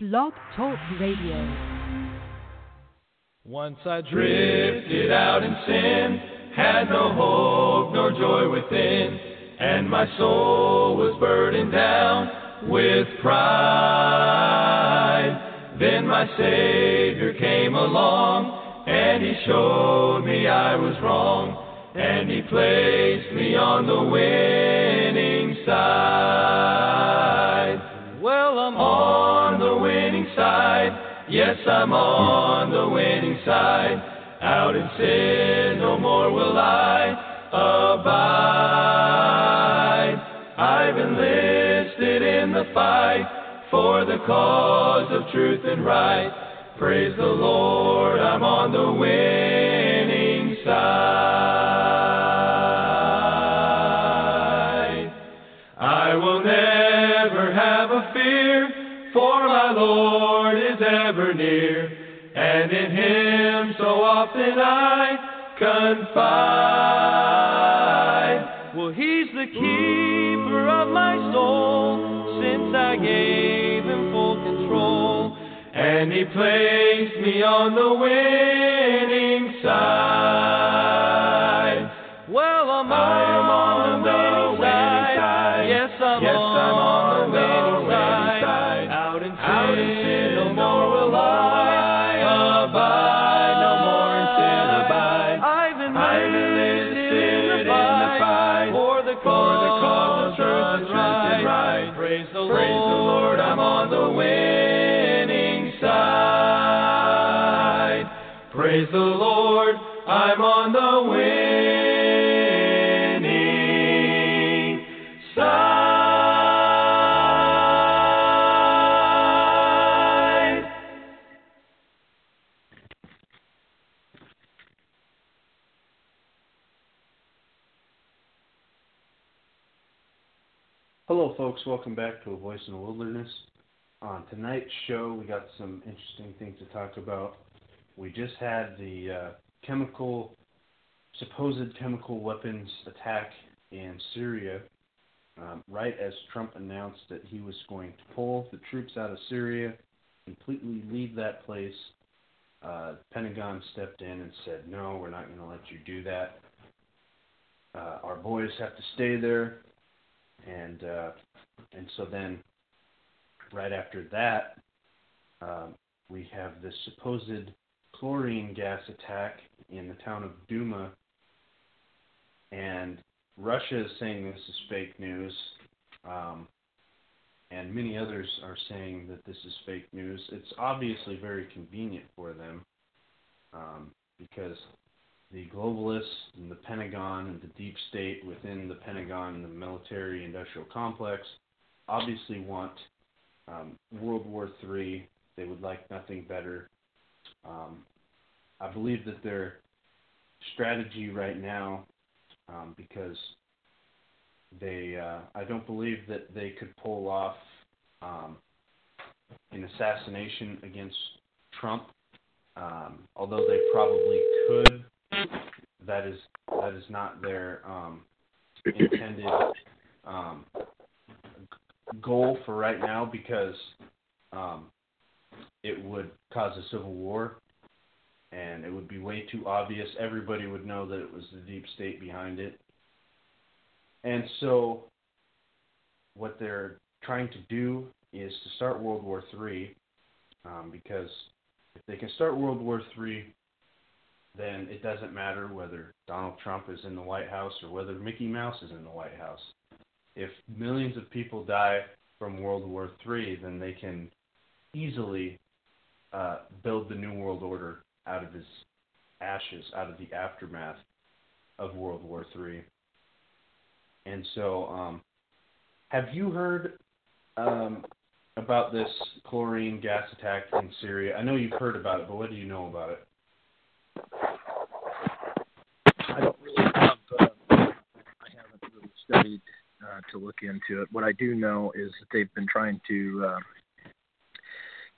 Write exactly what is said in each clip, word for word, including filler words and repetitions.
Blog Talk Radio. Once I drifted out in sin, had no hope nor joy within, and my soul was burdened down with pride. Then my Savior came along, and he showed me I was wrong, and he placed me on the winning side. Well, I'm on Yes, I'm on the winning side. Out in sin, no more will I abide. I've enlisted in the fight for the cause of truth and right. Praise the Lord, I'm on the winning side. I will never have a fear, for my Lord is ever near, and in him so often I confide. Well, he's the keeper of my soul, since I gave him full control, and he placed me on the winning side. Well, I'm on the winning side. Yes, I'm on the winning side. Out in sin, praise the Lord, I'm on the winning side. Hello, folks. Welcome back to A Voice in the Wilderness. On tonight's show, we got some interesting things to talk about. We just had the uh, chemical, supposed chemical weapons attack in Syria, um, right as Trump announced that he was going to pull the troops out of Syria, completely leave that place. Uh, the Pentagon stepped in and said, no, we're not going to let you do that. Uh, our boys have to stay there. And, uh, and so then, right after that, um, we have this supposed chlorine gas attack in the town of Duma, and Russia is saying this is fake news, um, and many others are saying that this is fake news. It's obviously very convenient for them, um, because the globalists and the Pentagon and the deep state within the Pentagon and the military industrial complex obviously want um, World War Three. They would like nothing better. Um, I believe that their strategy right now, um, because they, uh, I don't believe that they could pull off um, an assassination against Trump, um, although they probably could. That is that is not their um, intended um, goal for right now, because Um, it would cause a civil war, and it would be way too obvious. Everybody would know that it was the deep state behind it. And so what they're trying to do is to start World War Three, um, because if they can start World War Three, then it doesn't matter whether Donald Trump is in the White House or whether Mickey Mouse is in the White House. If millions of people die from World War Three, then they can easily Uh, build the New World Order out of his ashes, out of the aftermath of World War Three. And so, um, have you heard um, about this chlorine gas attack in Syria? I know you've heard about it, but what do you know about it? I don't really have, uh, I haven't really studied uh, to look into it. What I do know is that they've been trying to Uh,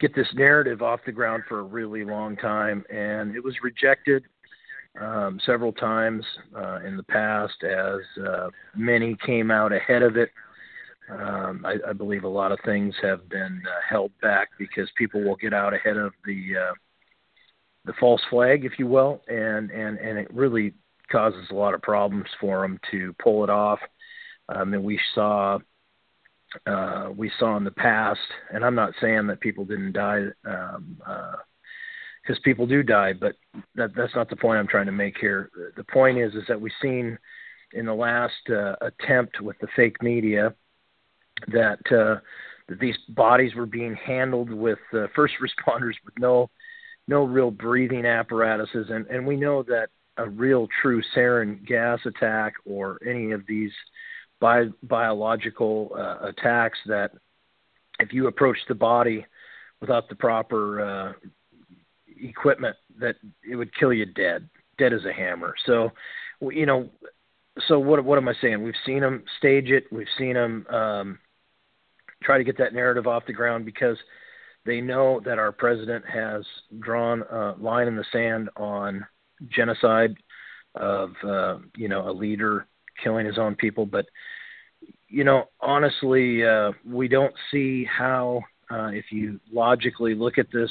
get this narrative off the ground for a really long time, and it was rejected um, several times uh, in the past, as uh, many came out ahead of it Um, I, I believe a lot of things have been uh, held back because people will get out ahead of the uh, the false flag, if you will, and, and, and it really causes a lot of problems for them to pull it off. Um, and we saw uh, we saw in the past, and I'm not saying that people didn't die, um, uh, because people do die, but that, that's not the point I'm trying to make here. The point is, is that we've seen in the last uh, attempt with the fake media that, uh, that these bodies were being handled with uh, first responders with no no real breathing apparatuses, and, and we know that a real true sarin gas attack or any of these bi- biological uh, attacks, that if you approach the body without the proper uh, equipment, that it would kill you dead, dead as a hammer. So, you know, so what, what am I saying? We've seen them stage it. We've seen them um, try to get that narrative off the ground because they know that our president has drawn a line in the sand on genocide of, uh, you know, a leader killing his own people. But, you know, honestly, uh, we don't see how, uh, if you logically look at this,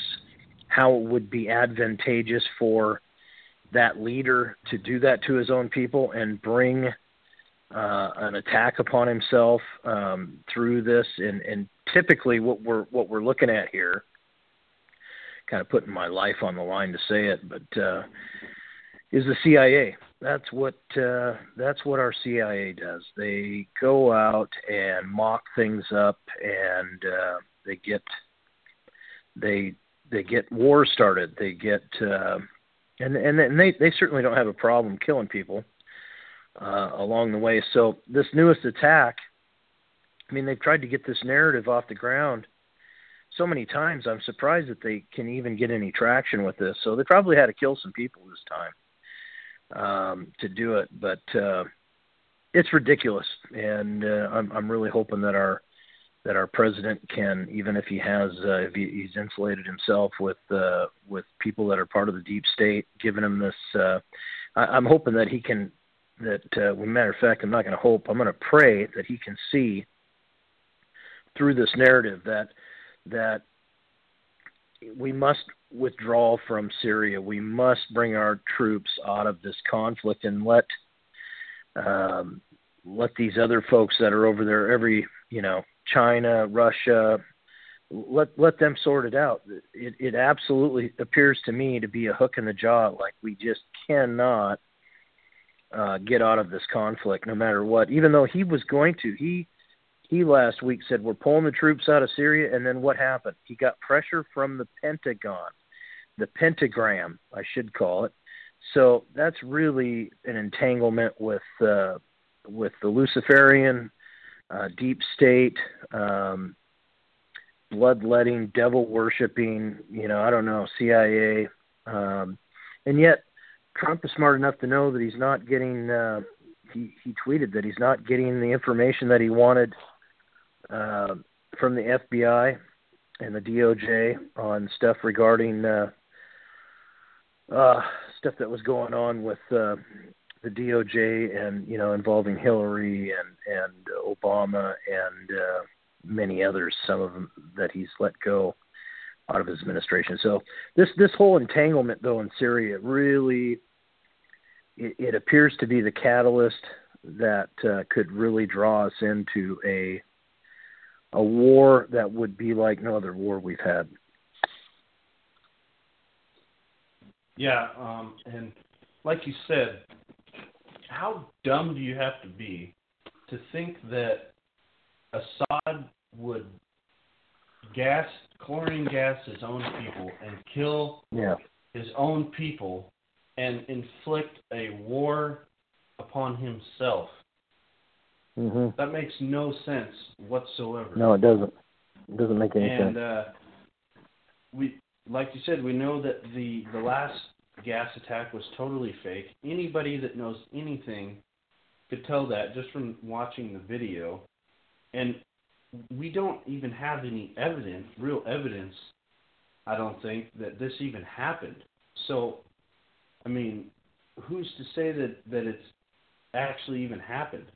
how it would be advantageous for that leader to do that to his own people and bring uh, an attack upon himself um, through this. And, and typically what we're, what we're looking at here, kind of putting my life on the line to say it, but uh, is the C I A. That's what, uh, that's what our C I A does. They go out and mock things up, and uh, they get, they, They get war started. They get, uh, and and, and they, they certainly don't have a problem killing people uh, along the way. So this newest attack, I mean, they've tried to get this narrative off the ground so many times. I'm surprised that they can even get any traction with this. So they probably had to kill some people this time um, to do it. But uh, it's ridiculous, and uh, I'm I'm really hoping that our that our president can, even if he has, uh, if he, he's insulated himself with uh, with people that are part of the deep state, giving him this. Uh, I, I'm hoping that he can, that, uh, well, matter of fact, I'm not going to hope, I'm going to pray that he can see through this narrative that that we must withdraw from Syria. We must bring our troops out of this conflict and let um, let these other folks that are over there, every, you know, China, Russia, let let them sort it out. It, it absolutely appears to me to be a hook in the jaw. Like, we just cannot uh, get out of this conflict, no matter what. Even though he was going to, he he last week said we're pulling the troops out of Syria, and then what happened? He got pressure from the Pentagon, the pentagram, I should call it. So that's really an entanglement with uh, with the Luciferian. Uh, deep state, um, bloodletting, devil worshipping, you know, I don't know, C I A. Um, and yet Trump is smart enough to know that he's not getting, uh, he, he tweeted that he's not getting the information that he wanted uh, from the F B I and the D O J on stuff regarding uh, uh, stuff that was going on with uh the D O J and, you know, involving Hillary and, and Obama and uh, many others, some of them that he's let go out of his administration. So this, this whole entanglement, though, in Syria, really, it, it appears to be the catalyst that uh, could really draw us into a, a war that would be like no other war we've had. Yeah. Um, and like you said, how dumb do you have to be to think that Assad would gas, chlorine gas his own people and kill yeah. his own people and inflict a war upon himself? Mm-hmm. That makes no sense whatsoever. No, it doesn't. It doesn't make any and, sense. And uh, we, like you said, we know that the, the last gas attack was totally fake. Anybody that knows anything could tell that just from watching the video. And we don't even have any evidence, real evidence, I don't think, that this even happened. So, I mean, who's to say that, that it's actually even happened?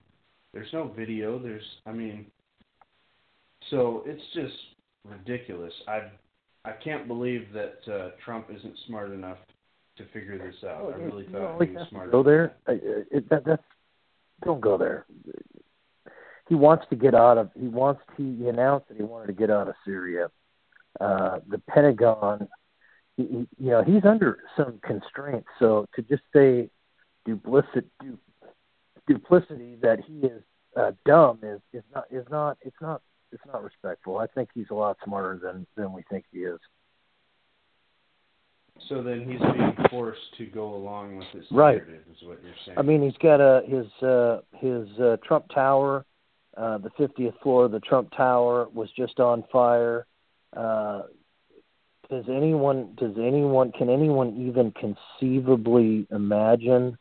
There's no video. There's, I mean, So it's just ridiculous. I I can't believe that uh, Trump isn't smart enough to figure this out. I really thought no, he was smart enough. Go there. I, it, that, that's, don't go there. He wants to get out of. He wants. To, he announced that he wanted to get out of Syria. Uh, the Pentagon. He, he, you know, he's under some constraints. So to just say duplicity, du, duplicity that he is uh, dumb is, is not is not it's not it's not respectful. I think he's a lot smarter than, than we think he is. So then he's being forced to go along with his right. narrative, is what you're saying. I mean, he's got a, his uh, his uh, Trump Tower, uh, the fiftieth floor of the Trump Tower was just on fire. Uh, does anyone? Does anyone? Can anyone even conceivably imagine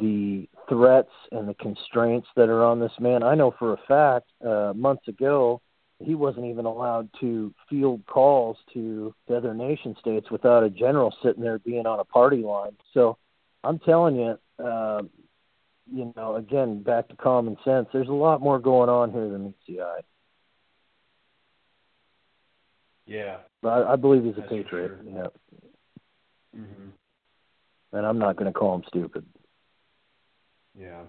the threats and the constraints that are on this man? I know for a fact, uh, months ago, he wasn't even allowed to field calls to the other nation states without a general sitting there being on a party line. So I'm telling you, uh, you know, again, back to common sense, there's a lot more going on here than meets the eye. Yeah. But I, I believe he's a That's patriot. Sure. You know? Mm-hmm. And I'm not going to call him stupid. Yeah.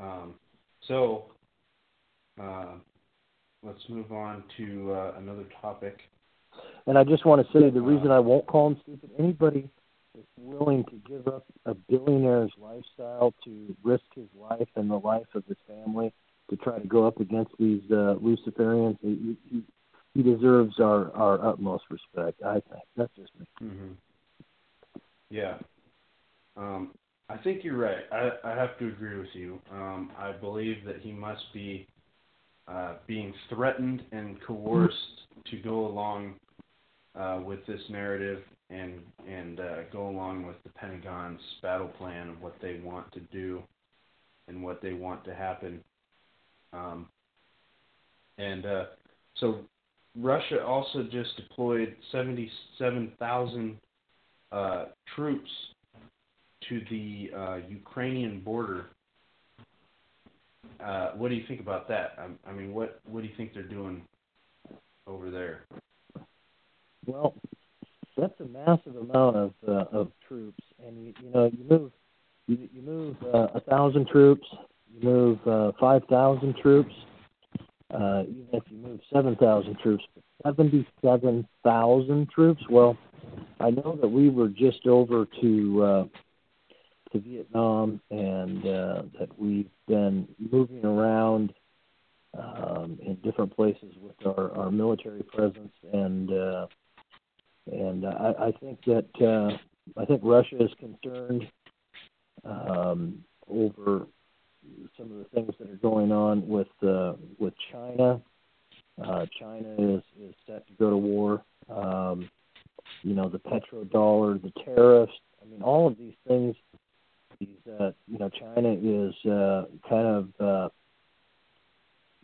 Um, So, uh, let's move on to uh, another topic. And I just want to say the reason I won't call him stupid, anybody that's willing to give up a billionaire's lifestyle to risk his life and the life of his family to try to go up against these uh, Luciferians, he, he, he deserves our, our utmost respect, I think. That's just me. Mm-hmm. Yeah. Um I think you're right. I, I have to agree with you. Um, I believe that he must be uh, being threatened and coerced to go along uh, with this narrative and and uh, go along with the Pentagon's battle plan of what they want to do and what they want to happen. Um, and uh, so Russia also just deployed seventy-seven thousand uh, troops to the uh, Ukrainian border. Uh, what do you think about that? I, I mean, what, what do you think they're doing over there? Well, that's a massive amount of uh, of troops, and you, you know, you move you, you move uh, a thousand troops, you move uh, five thousand troops, uh, even if you move seven thousand troops, seventy-seven thousand troops. Well, I know that we were just over to. Uh, to Vietnam, and uh, that we've been moving around um, in different places with our, our military presence, and uh, and I, I think that uh, I think Russia is concerned um, over some of the things that are going on with uh, with China. Uh, China is, is set to go to war. Um, you know, the petrodollar, the tariffs. I mean, all of these things. Uh, you know, China is uh, kind of, uh,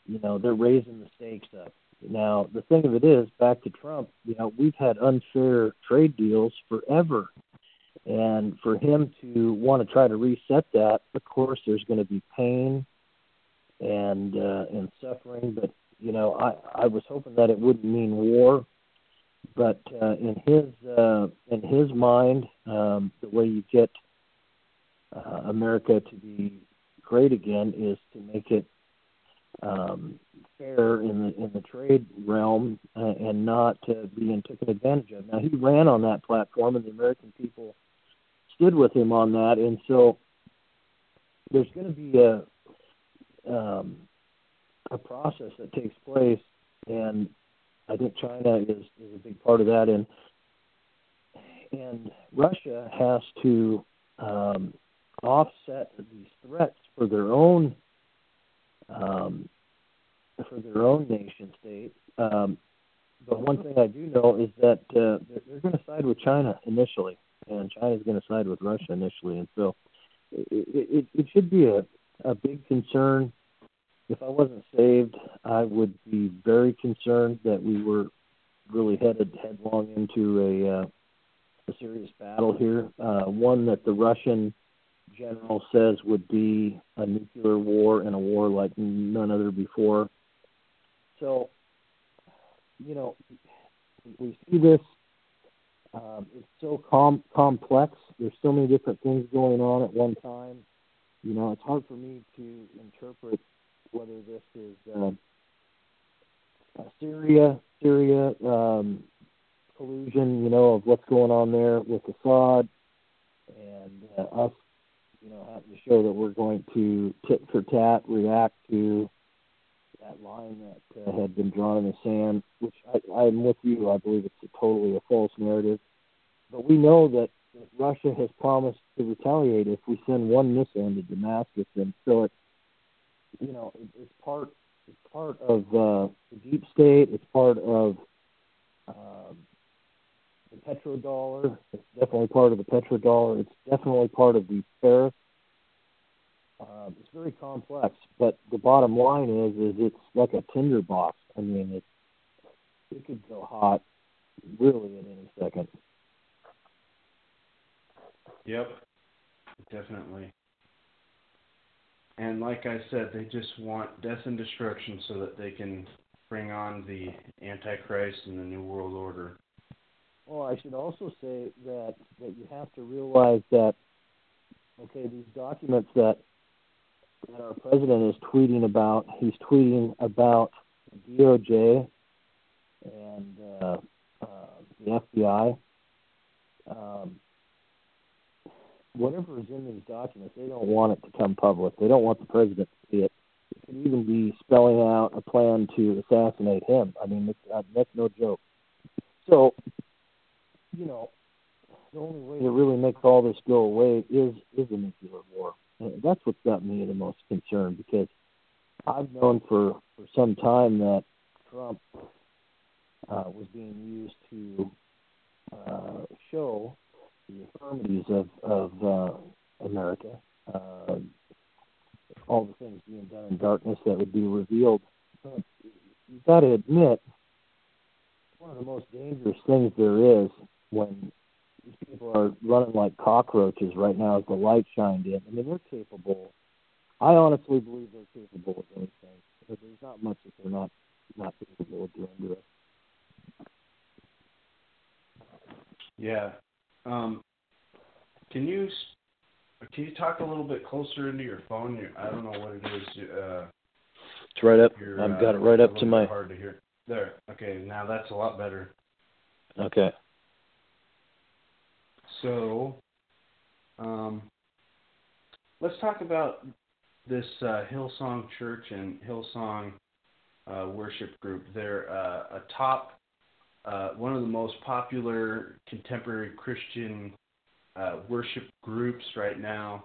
you know, they're raising the stakes up. Now, the thing of it is, back to Trump, you know, we've had unfair trade deals forever. And for him to want to try to reset that, of course, there's going to be pain and uh, and suffering. But, you know, I, I was hoping that it wouldn't mean war. But uh, in his uh, in his mind, um, the way you get Uh, America to be great again is to make it um, fair in the in the trade realm uh, and not uh, being taken advantage of. Now, he ran on that platform, and the American people stood with him on that. And so there's going to be a um, a process that takes place, and I think China is, is a big part of that. And and Russia has to um, offset these threats for their own um, for their own nation state. Um, but one thing I do know is that uh, they're, they're going to side with China initially, and China's going to side with Russia initially. And so it, it, it should be a, a big concern. If I wasn't saved, I would be very concerned that we were really headed headlong into a, uh, a serious battle here, uh, one that the Russian general says would be a nuclear war and a war like none other before. So, you know, we see this. Um, it's so com- complex. There's so many different things going on at one time. You know, it's hard for me to interpret whether this is uh, Syria, Syria um, collusion, you know, of what's going on there with Assad and uh, us, you know, having to show that we're going to tit for tat react to that line that uh, had been drawn in the sand, which I, I'm with you. I believe it's a totally a false narrative. But we know that Russia has promised to retaliate if we send one missile into Damascus, and so it, you know, it, it's part, it's part of uh, the deep state. It's part of um, the petrodollar. It's definitely part of the petrodollar. It's definitely part of the tariff. Uh, it's very complex, but the bottom line is, is it's like a tinderbox. I mean, it it could go hot really at any second. Yep, definitely. And like I said, they just want death and destruction so that they can bring on the Antichrist and the New World Order. Well, I should also say that, that you have to realize that, okay, these documents that that our president is tweeting about, he's tweeting about the D O J and uh, uh, the F B I. Um, whatever is in these documents, they don't want it to come public. They don't want the president to see it. It could even be spelling out a plan to assassinate him. I mean, that's, that's no joke. So, you know, the only way to really make all this go away is, is a nuclear war. And that's what's got me the most concerned, because I've known for, for some time that Trump uh, was being used to uh, show the infirmities of, of uh, America, uh, all the things being done in darkness that would be revealed. But you've got to admit, one of the most dangerous things there is when these people are running like cockroaches right now as the light shined in. I mean, they're capable. I honestly believe they're capable of anything. There's not much that they're not, not capable of doing to us. Yeah. Um, can you can you talk a little bit closer into your phone? Your, I don't know what it is. Uh, it's right up. Your, I've got uh, it right up to my. Hard to hear. There. Okay. Now that's a lot better. Okay. So, um, let's talk about this uh, Hillsong Church and Hillsong uh, worship group. They're uh, a top. Uh, one of the most popular contemporary Christian uh, worship groups right now.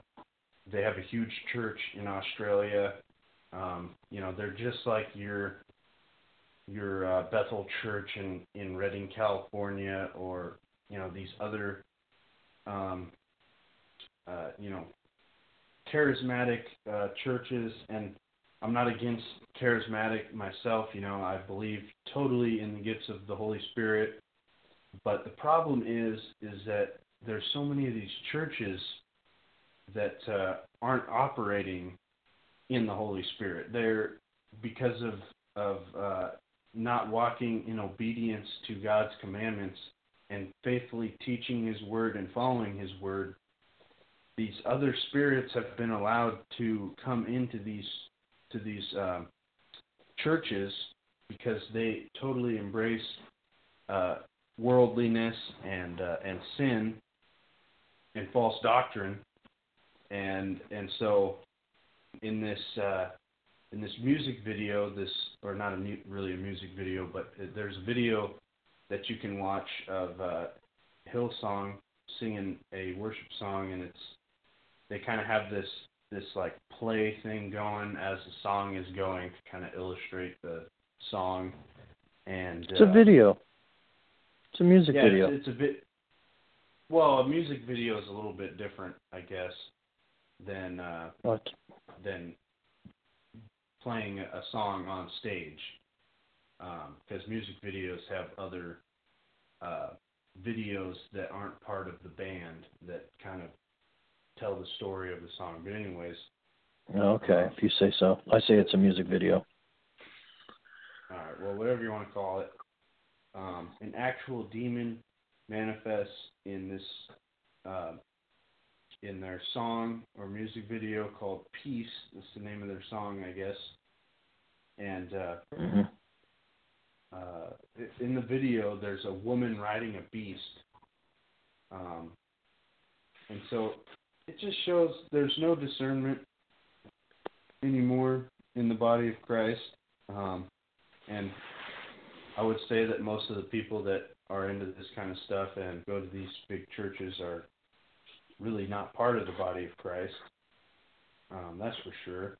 They have a huge church in Australia. Um, you know, they're just like your your uh, Bethel Church in, in Redding, California, or, you know, these other, um, uh, you know, charismatic uh, churches. And I'm not against charismatic myself, you know, I believe totally in the gifts of the Holy Spirit, but the problem is, is that there's so many of these churches that uh, aren't operating in the Holy Spirit. They're, because of, of uh, not walking in obedience to God's commandments and faithfully teaching His Word and following His Word, these other spirits have been allowed to come into these to these uh, churches because they totally embrace uh, worldliness and uh, and sin and false doctrine, and and so in this uh, in this music video, this or not a mu- really a music video, but there's a video that you can watch of uh, Hillsong singing a worship song, and it's they kind of have this. this like play thing going as the song is going to kind of illustrate the song. And it's uh, a video. It's a music yeah, video. It's, it's a bit. Well, a music video is a little bit different, I guess, than uh, okay. than playing a song on stage, because um, music videos have other uh, videos that aren't part of the band that kind of tell the story of the song. But anyways. Okay, if you say so. I say it's a music video. All right, well, whatever you want to call it. Um, an actual demon manifests in this, uh, in their song or music video called Peace. That's the name of their song, I guess. And uh, mm-hmm. uh, in the video, there's a woman riding a beast. Um, and so it just shows there's no discernment anymore in the body of Christ. Um, and I would say that most of the people that are into this kind of stuff and go to these big churches are really not part of the body of Christ. Um, that's for sure.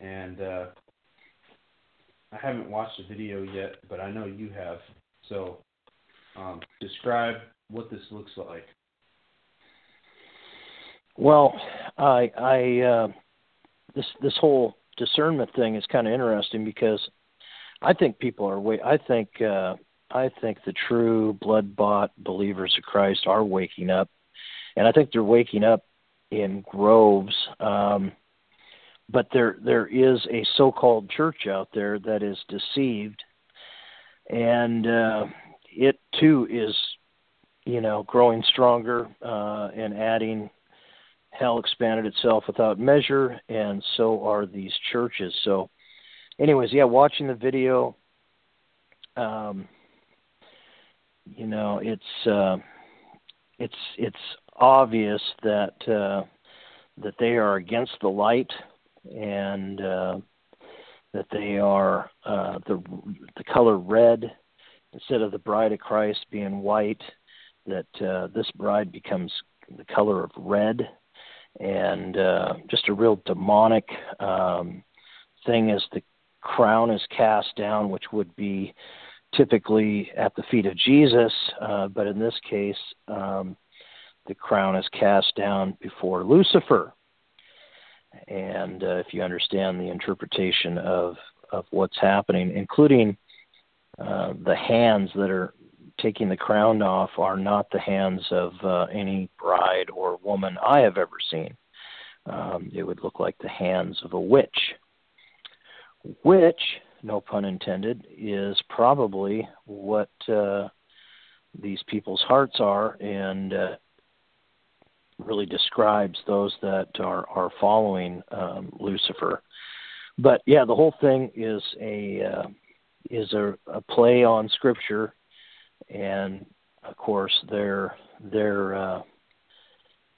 And uh, I haven't watched the video yet, but I know you have. So um, describe what this looks like. Well, I, I uh, this this whole discernment thing is kind of interesting because I think people are wait. I think uh, I think the true blood-bought believers of Christ are waking up, and I think they're waking up in groves. Um, But there, there is a so-called church out there that is deceived, and uh, it too is, you know, growing stronger uh, and adding. Hell expanded itself without measure, and so are these churches. So, anyways, yeah, watching the video, um, you know, it's uh, it's it's obvious that uh, that they are against the light. And uh, that they are uh, the the color red instead of the bride of Christ being white. That uh, this bride becomes the color of red, and uh, just a real demonic um, thing as the crown is cast down, which would be typically at the feet of Jesus, uh, but in this case, um, the crown is cast down before Lucifer. And uh, if you understand the interpretation of, of what's happening, including uh, the hands that are taking the crown off are not the hands of uh, any bride or woman I have ever seen. Um, it would look like the hands of a witch, which, no pun intended, is probably what uh, these people's hearts are, and uh, really describes those that are, are following um, Lucifer. But yeah, the whole thing is a uh, is a, a play on scripture, and of course their their uh,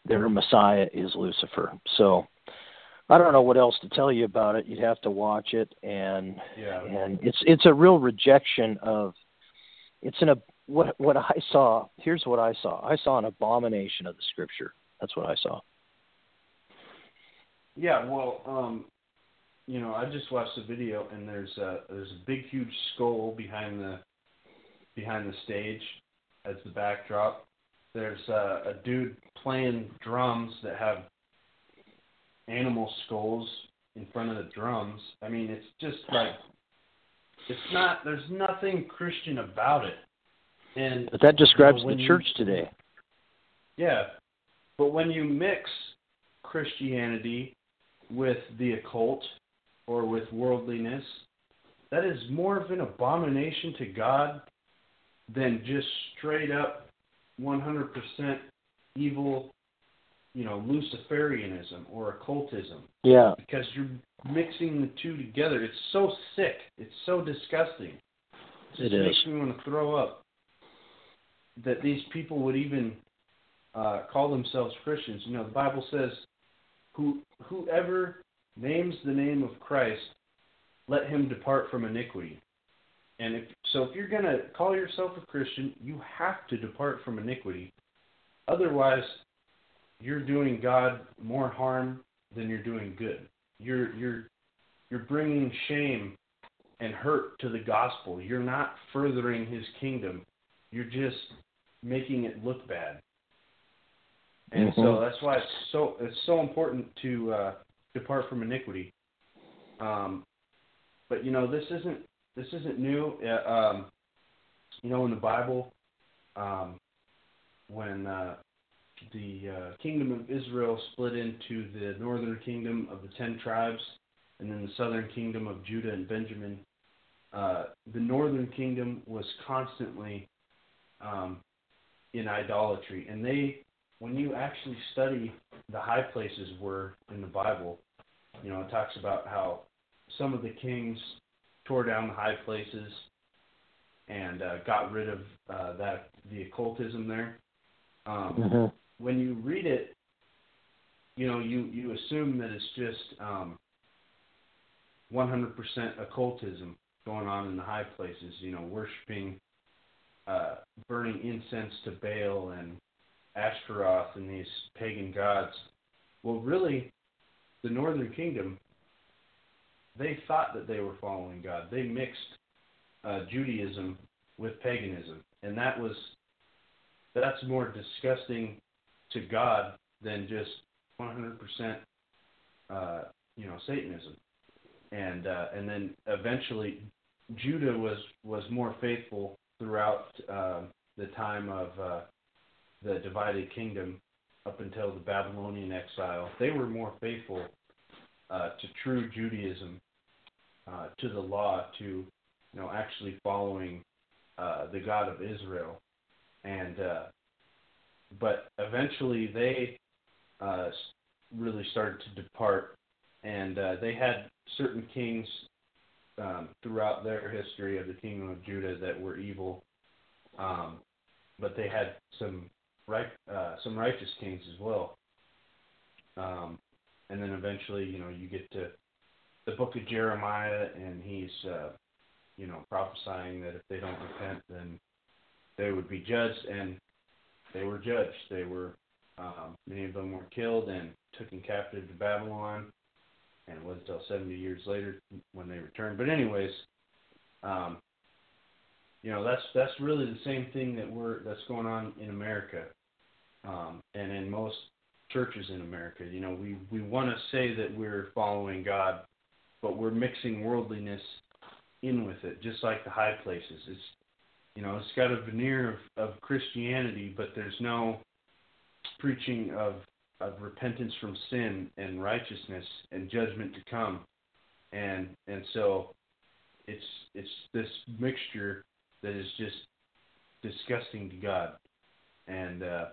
their Messiah is Lucifer. So I don't know what else to tell you about it. You'd have to watch it, and yeah. and it's it's a real rejection of it's an what what I saw. Here's what I saw. I saw an abomination of the scripture. That's what I saw. Yeah, well, um, you know, I just watched the video, and there's a there's a big, huge skull behind the behind the stage as the backdrop. There's a, a dude playing drums that have animal skulls in front of the drums. I mean, it's just like it's not. There's nothing Christian about it. And but that describes you know, the church you, today. Yeah. But when you mix Christianity with the occult or with worldliness, that is more of an abomination to God than just straight up one hundred percent evil, you know, Luciferianism or occultism. Yeah. Because you're mixing the two together. It's so sick. It's so disgusting. It, it is. Makes me want to throw up that these people would even Uh, call themselves Christians. You know, the Bible says, "Who whoever names the name of Christ, let him depart from iniquity." And if, so if you're going to call yourself a Christian, you have to depart from iniquity. Otherwise, you're doing God more harm than you're doing good. You're you're you're bringing shame and hurt to the gospel. You're not furthering his kingdom. You're just making it look bad. And mm-hmm. so that's why it's so it's so important to uh, depart from iniquity. Um, but you know this isn't this isn't new. Uh, um, you know in the Bible, um, when uh, the uh, kingdom of Israel split into the northern kingdom of the ten tribes and then the southern kingdom of Judah and Benjamin. Uh, the northern kingdom was constantly um, in idolatry. And they, when you actually study the high places were in the Bible, you know, it talks about how some of the kings tore down the high places and uh, got rid of uh, that the occultism there. Um, mm-hmm. When you read it, you know, you, you assume that it's just um, one hundred percent occultism going on in the high places, you know, worshiping, uh, burning incense to Baal and Ashtaroth and these pagan gods. Well, really, the northern kingdom, they thought that they were following God. They mixed uh, Judaism with paganism, and that was that's more disgusting to God than just one hundred percent, uh, you know, Satanism. And uh, and then eventually, Judah was, was more faithful throughout uh, the time of uh, the divided kingdom up until the Babylonian exile. They were more faithful uh, to true Judaism, uh, to the law, to you know actually following uh, the God of Israel. And uh, but eventually they uh, really started to depart, and uh, they had certain kings um, throughout their history of the kingdom of Judah that were evil, um, but they had some right uh, some righteous kings as well. Um, and then eventually, you know, you get to the book of Jeremiah, and he's uh, you know prophesying that if they don't repent, then they would be judged, and they were judged. They were, um, many of them were killed and taken captive to Babylon, and it wasn't until seventy years later when they returned. But anyways, um, you know, that's that's really the same thing that we're that's going on in America, um, and in most churches in America. You know, we we want to say that we're following God, but we're mixing worldliness in with it, just like the high places. It's You know, it's got a veneer of, of Christianity, but there's no preaching of, of repentance from sin and righteousness and judgment to come, and and so it's it's this mixture that is just disgusting to God, and uh,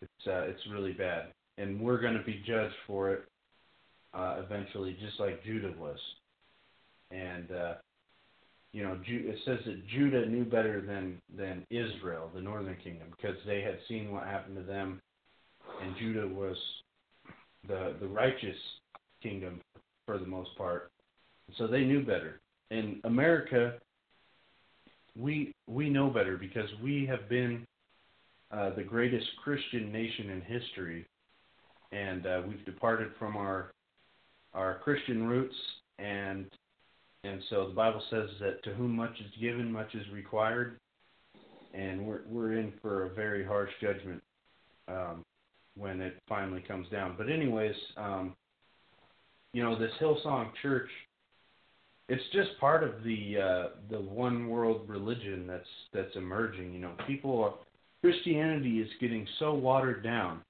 it's uh, it's really bad, and we're going to be judged for it uh, eventually, just like Judah was, and. Uh, You know, it says that Judah knew better than, than Israel, the northern kingdom, because they had seen what happened to them, and Judah was the the righteous kingdom for the most part, so they knew better. In America, we we know better because we have been uh, the greatest Christian nation in history, and uh, we've departed from our our Christian roots. And. And so the Bible says that to whom much is given, much is required, and we're we're in for a very harsh judgment um, when it finally comes down. But anyways, um, you know, this Hillsong Church, it's just part of the uh, the one world religion that's that's emerging. You know, people are, Christianity is getting so watered down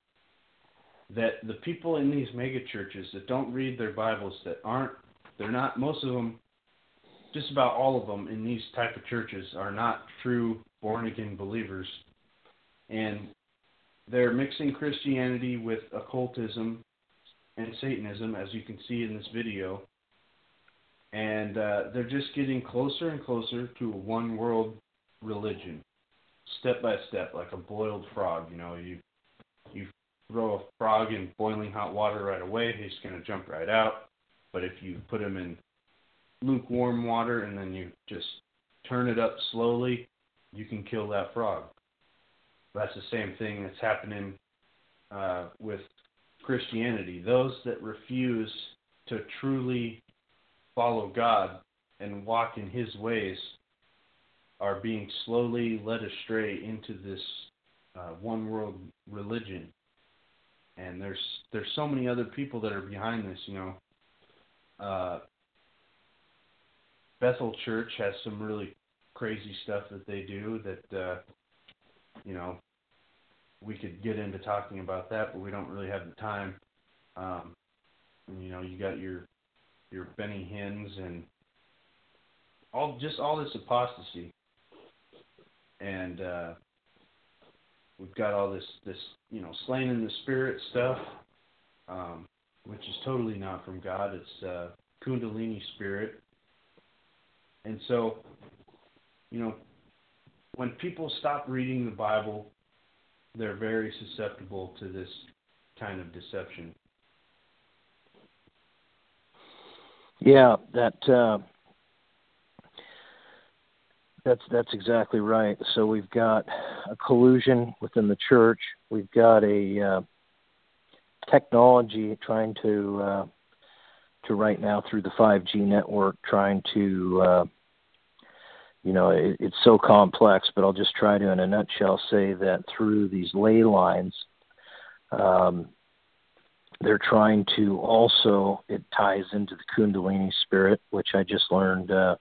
that the people in these mega churches that don't read their Bibles, that aren't, they're not, most of them. Just about all of them in these type of churches are not true born-again believers, and they're mixing Christianity with occultism and Satanism, as you can see in this video, and uh, they're just getting closer and closer to a one-world religion, step by step, like a boiled frog. You know, you you throw a frog in boiling hot water right away, he's going to jump right out, but if you put him in lukewarm water and then you just turn it up slowly, you can kill that frog. That's the same thing that's happening uh, with Christianity. Those that refuse to truly follow God and walk in His ways are being slowly led astray into this uh, one world religion. And there's there's so many other people that are behind this, you know. Uh, Bethel Church has some really crazy stuff that they do that, uh, you know, we could get into talking about that, but we don't really have the time. Um, you know, you got your your Benny Hinn's and all just all this apostasy, and uh, we've got all this this you know slain in the spirit stuff, um, which is totally not from God. It's uh, Kundalini spirit, and so you know when people stop reading the Bible, they're very susceptible to this kind of deception. Yeah, that uh, that's that's exactly right. So we've got a collusion within the church. We've got a uh, technology trying to uh, to right now through the five G network trying to. Uh, You know, it, it's so complex, but I'll just try to, in a nutshell, say that through these ley lines, um, they're trying to also, it ties into the Kundalini spirit, which I just learned uh,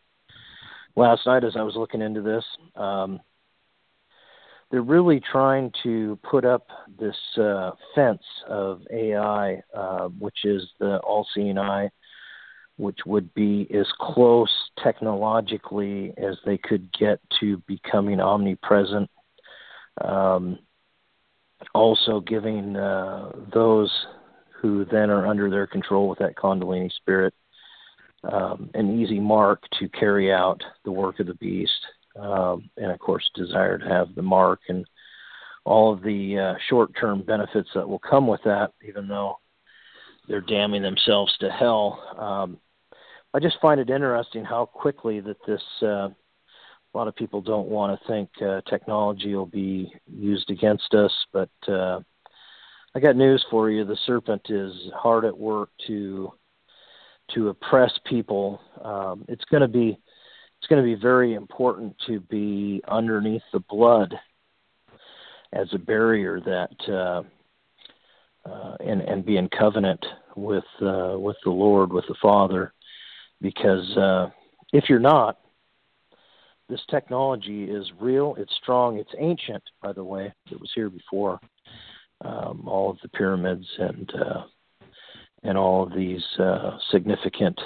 last night as I was looking into this. Um, they're really trying to put up this uh, fence of A I, uh, which is the all-seeing eye, which would be as close technologically as they could get to becoming omnipresent. Um, also giving uh, those who then are under their control with that Kundalini spirit um, an easy mark to carry out the work of the beast. Um, and, of course, desire to have the mark and all of the uh, short-term benefits that will come with that, even though they're damning themselves to hell. Um, I just find it interesting how quickly that this, uh, a lot of people don't want to think uh, technology will be used against us, but uh, I got news for you. The serpent is hard at work to to oppress people. Um, it's going to be it's going to be very important to be underneath the blood as a barrier that uh, uh, and and be in covenant with uh, with the Lord, with the Father. Because uh, if you're not, this technology is real, it's strong, it's ancient, by the way. It was here before um, all of the pyramids and uh, and all of these uh, significant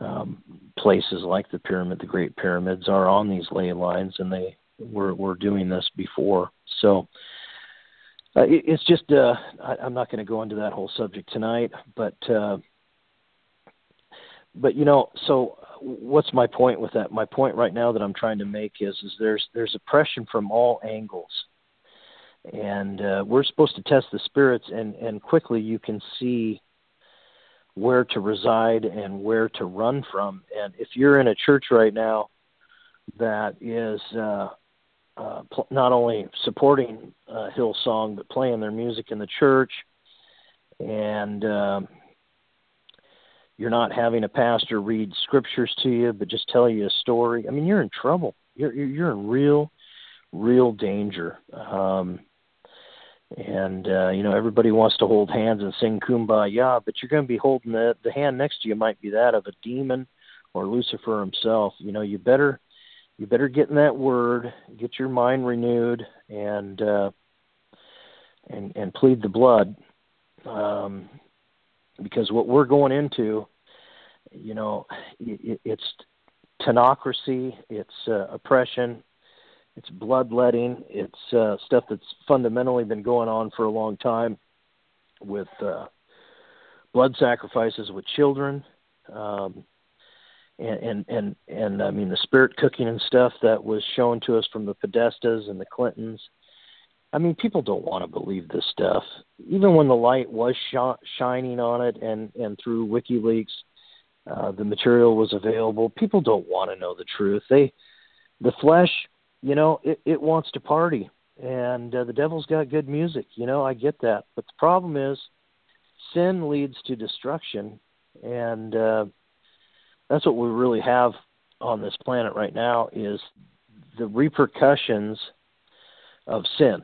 um, places like the pyramid, the Great Pyramids, are on these ley lines, and they were, were doing this before. So uh, it, it's just, uh, I, I'm not going to go into that whole subject tonight, but... Uh, But, you know, so what's my point with that? My point right now that I'm trying to make is is there's there's oppression from all angles. And uh, we're supposed to test the spirits, and, and quickly you can see where to reside and where to run from. And if you're in a church right now that is uh, uh, pl- not only supporting uh, Hillsong but playing their music in the church and um, – you're not having a pastor read scriptures to you, but just tell you a story. I mean, you're in trouble. You're you're in real, real danger. Um, and uh, you know, everybody wants to hold hands and sing "Kumbaya," but you're going to be holding the the hand next to you might be that of a demon or Lucifer himself. You know, you better you better get in that word, get your mind renewed, and uh, and and plead the blood. Um, Because what we're going into, you know, it, it's tenocracy, it's uh, oppression, it's bloodletting, it's uh, stuff that's fundamentally been going on for a long time with uh, blood sacrifices with children, um, and, and, and, and, I mean, the spirit cooking and stuff that was shown to us from the Podestas and the Clintons. I mean, people don't want to believe this stuff. Even when the light was sh- shining on it and, and through WikiLeaks, uh, the material was available. People don't want to know the truth. They, the flesh, you know, it, it wants to party. And uh, the devil's got good music. You know, I get that. But the problem is sin leads to destruction. And uh, that's what we really have on this planet right now is the repercussions of sin.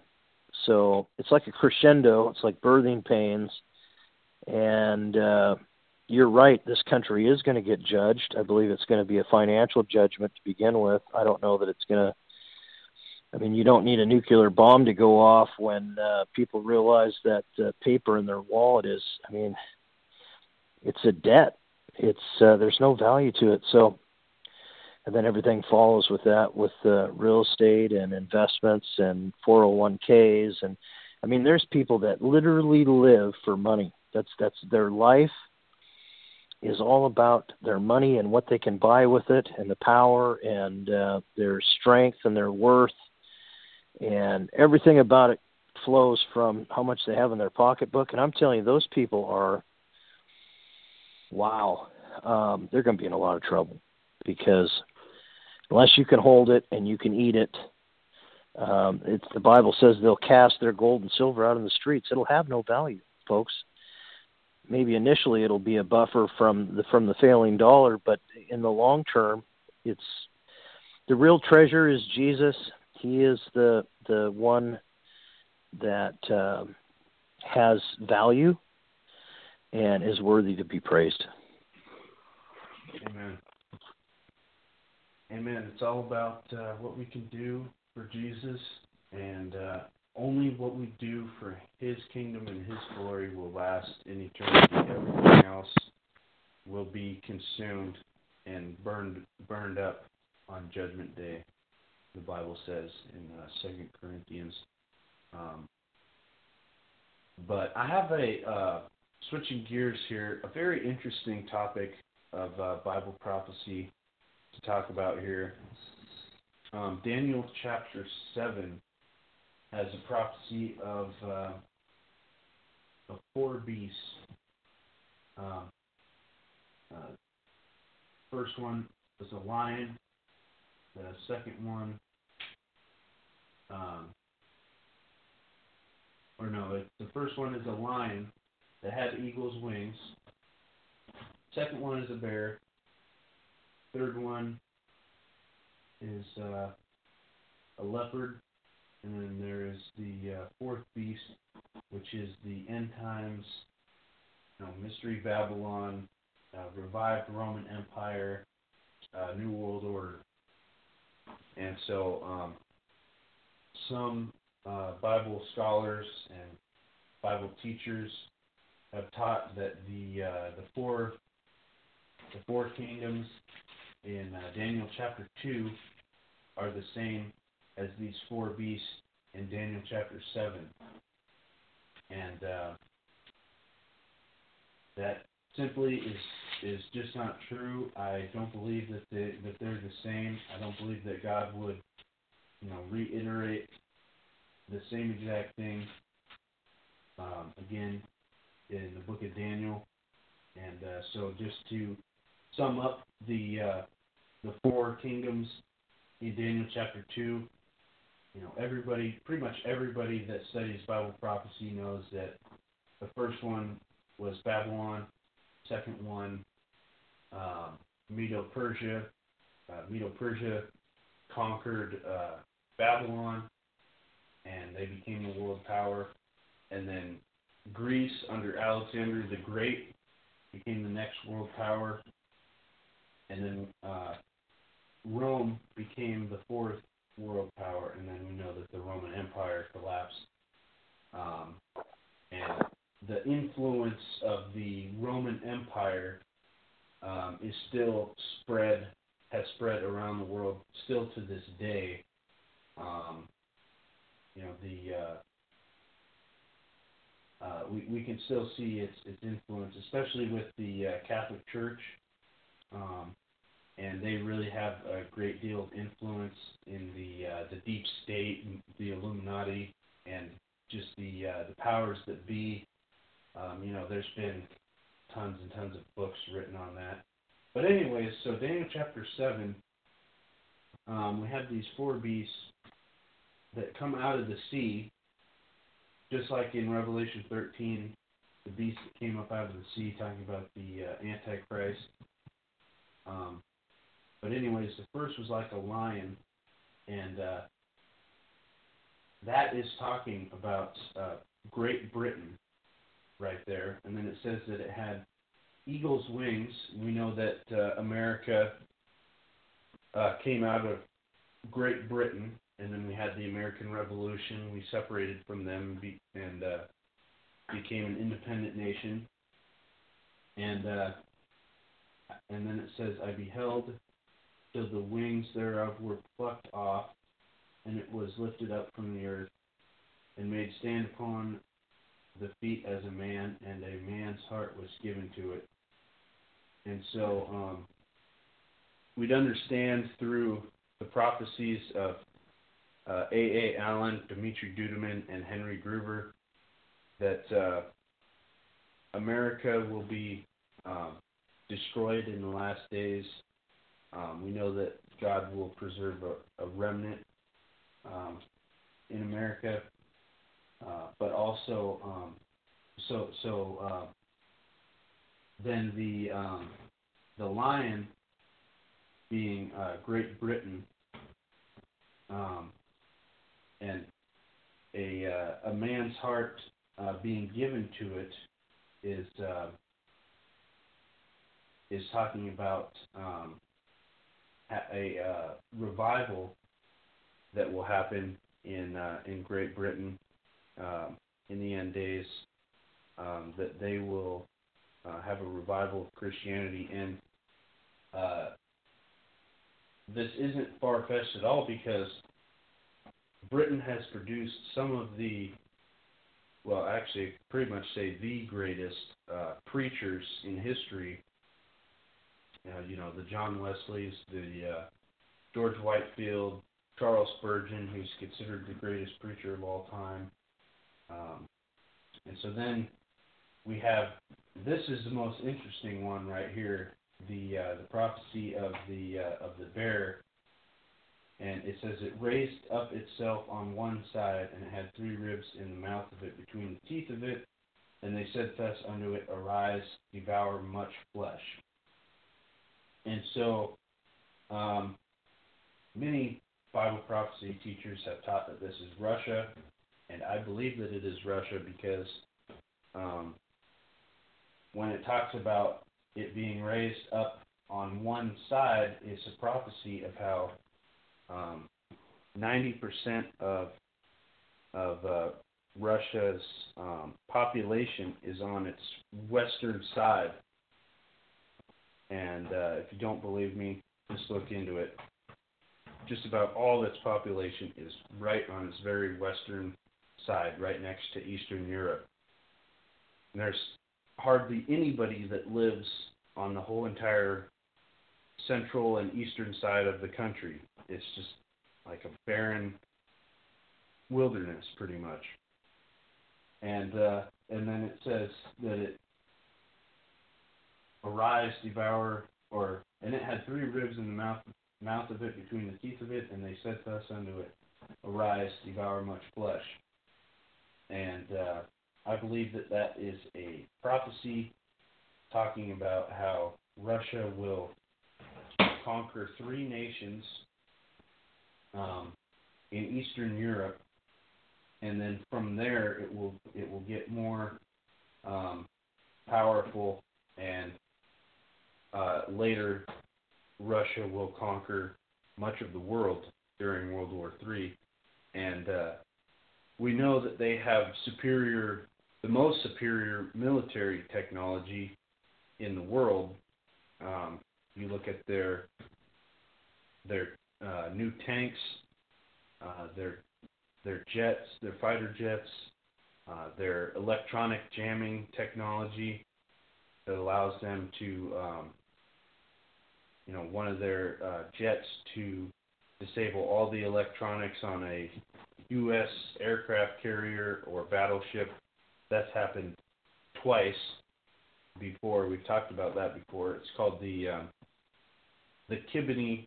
So it's like a crescendo. It's like birthing pains. And uh, you're right, this country is going to get judged. I believe it's going to be a financial judgment to begin with. I don't know that it's going to I mean, you don't need a nuclear bomb to go off when uh, people realize that uh, paper in their wallet is, I mean, it's a debt. It's uh, there's no value to it. So, and then everything follows with that, with uh, real estate and investments and four oh one k's. And I mean, there's people that literally live for money. That's that's their life is all about their money and what they can buy with it, and the power and uh, their strength and their worth, and everything about it flows from how much they have in their pocketbook. And I'm telling you, those people are, wow, um, they're going to be in a lot of trouble, because unless you can hold it and you can eat it, um, it's, the Bible says they'll cast their gold and silver out in the streets. It'll have no value, folks. Maybe initially it'll be a buffer from the from the failing dollar, but in the long term, it's the real treasure is Jesus. He is the the one that uh, has value and is worthy to be praised. Amen. Amen. It's all about uh, what we can do for Jesus, and uh, only what we do for His kingdom and His glory will last in eternity. Everything else will be consumed and burned burned up on Judgment Day, the Bible says in uh, Second Corinthians. Um, but I have a, uh, switching gears here, a very interesting topic of uh, Bible prophecy to talk about here. Um, Daniel chapter seven has a prophecy of uh, of four beasts. Uh, uh, first one was a lion. The second one, um, or no, it, the first one is a lion that had eagle's wings. Second one is a bear. Third one is uh, a leopard, and then there is the uh, fourth beast, which is the end times, you know, mystery Babylon, uh, revived Roman Empire, uh, New World Order. And so um, some uh, Bible scholars and Bible teachers have taught that the uh, the four the four kingdoms in uh, Daniel chapter two are the same as these four beasts in Daniel chapter seven, and uh, that simply is is just not true. I don't believe that they, that they're the same. I don't believe that God would, you know, reiterate the same exact thing um, again in the book of Daniel. And uh, so, just to sum up the uh, the four kingdoms in Daniel chapter two, you know, everybody, pretty much everybody that studies Bible prophecy knows that the first one was Babylon, second one, um, Medo-Persia. Uh, Medo-Persia conquered uh, Babylon, and they became a world power. And then Greece, under Alexander the Great, became the next world power. And then uh, Rome became the fourth world power, and then we know that the Roman Empire collapsed. Um, and the influence of the Roman Empire um, is still spread, has spread around the world still to this day. Um, you know, the uh, uh, we we can still see its its influence, especially with the uh, Catholic Church, um, and they really have a great deal of influence in the uh, the deep state, the Illuminati, and just the uh, the powers that be. Um, you know, there's been tons and tons of books written on that. But anyways, so Daniel chapter seven, um, we have these four beasts that come out of the sea, just like in Revelation thirteen, the beast that came up out of the sea, talking about the uh, Antichrist. Um, but anyways, the first was like a lion, and uh, that is talking about uh, Great Britain, right there. And then it says that it had eagle's wings. We know that uh, America uh, came out of Great Britain, and then we had the American Revolution. We separated from them and uh, became an independent nation. And uh, and then it says, I beheld till the wings thereof were plucked off, and it was lifted up from the earth, and made stand upon the feet as a man, and a man's heart was given to it. And so um, we'd understand through the prophecies of uh, A. A. Allen, Dmitru Duduman, and Henry Gruber that uh, America will be um, destroyed in the last days. Um, we know that God will preserve a, a remnant um, in America, uh, but also um, so so uh, then the um, the lion being uh, Great Britain um, and a uh, a man's heart uh, being given to it is uh, is talking about. Um, A uh, revival that will happen in uh, in Great Britain um, in the end days. Um, that they will uh, have a revival of Christianity, and uh, this isn't far-fetched at all because Britain has produced some of the, well, actually, pretty much say the greatest uh, preachers in history. Uh, you know, the John Wesleys, the uh, George Whitefield, Charles Spurgeon, who's considered the greatest preacher of all time. Um, and so then we have, this is the most interesting one right here, the uh, the prophecy of the uh, of the bear. And it says, it raised up itself on one side, and it had three ribs in the mouth of it, between the teeth of it. And they said thus unto it, arise, devour much flesh. And so, um, many Bible prophecy teachers have taught that this is Russia, and I believe that it is Russia because um, when it talks about it being raised up on one side, it's a prophecy of how um, ninety percent of of uh, Russia's um, population is on its western side. And uh, if you don't believe me, just look into it. Just about all its population is right on its very western side, right next to Eastern Europe. And there's hardly anybody that lives on the whole entire central and eastern side of the country. It's just like a barren wilderness, pretty much. And uh, and then it says that it arise, devour, or and it had three ribs in the mouth mouth of it, between the teeth of it, and they said thus unto it, arise, devour much flesh. And uh, I believe that that is a prophecy talking about how Russia will conquer three nations um, in Eastern Europe, and then from there it will it will get more um, powerful. And uh, later, Russia will conquer much of the world during World War Three. And uh, we know that they have superior, the most superior military technology in the world. Um, you look at their their uh, new tanks, uh, their their jets, their fighter jets, uh, their electronic jamming technology. That allows them to, um, you know, one of their uh, jets to disable all the electronics on a U S aircraft carrier or battleship. That's happened twice before. We've talked about that before. It's called the um, the Kibbeni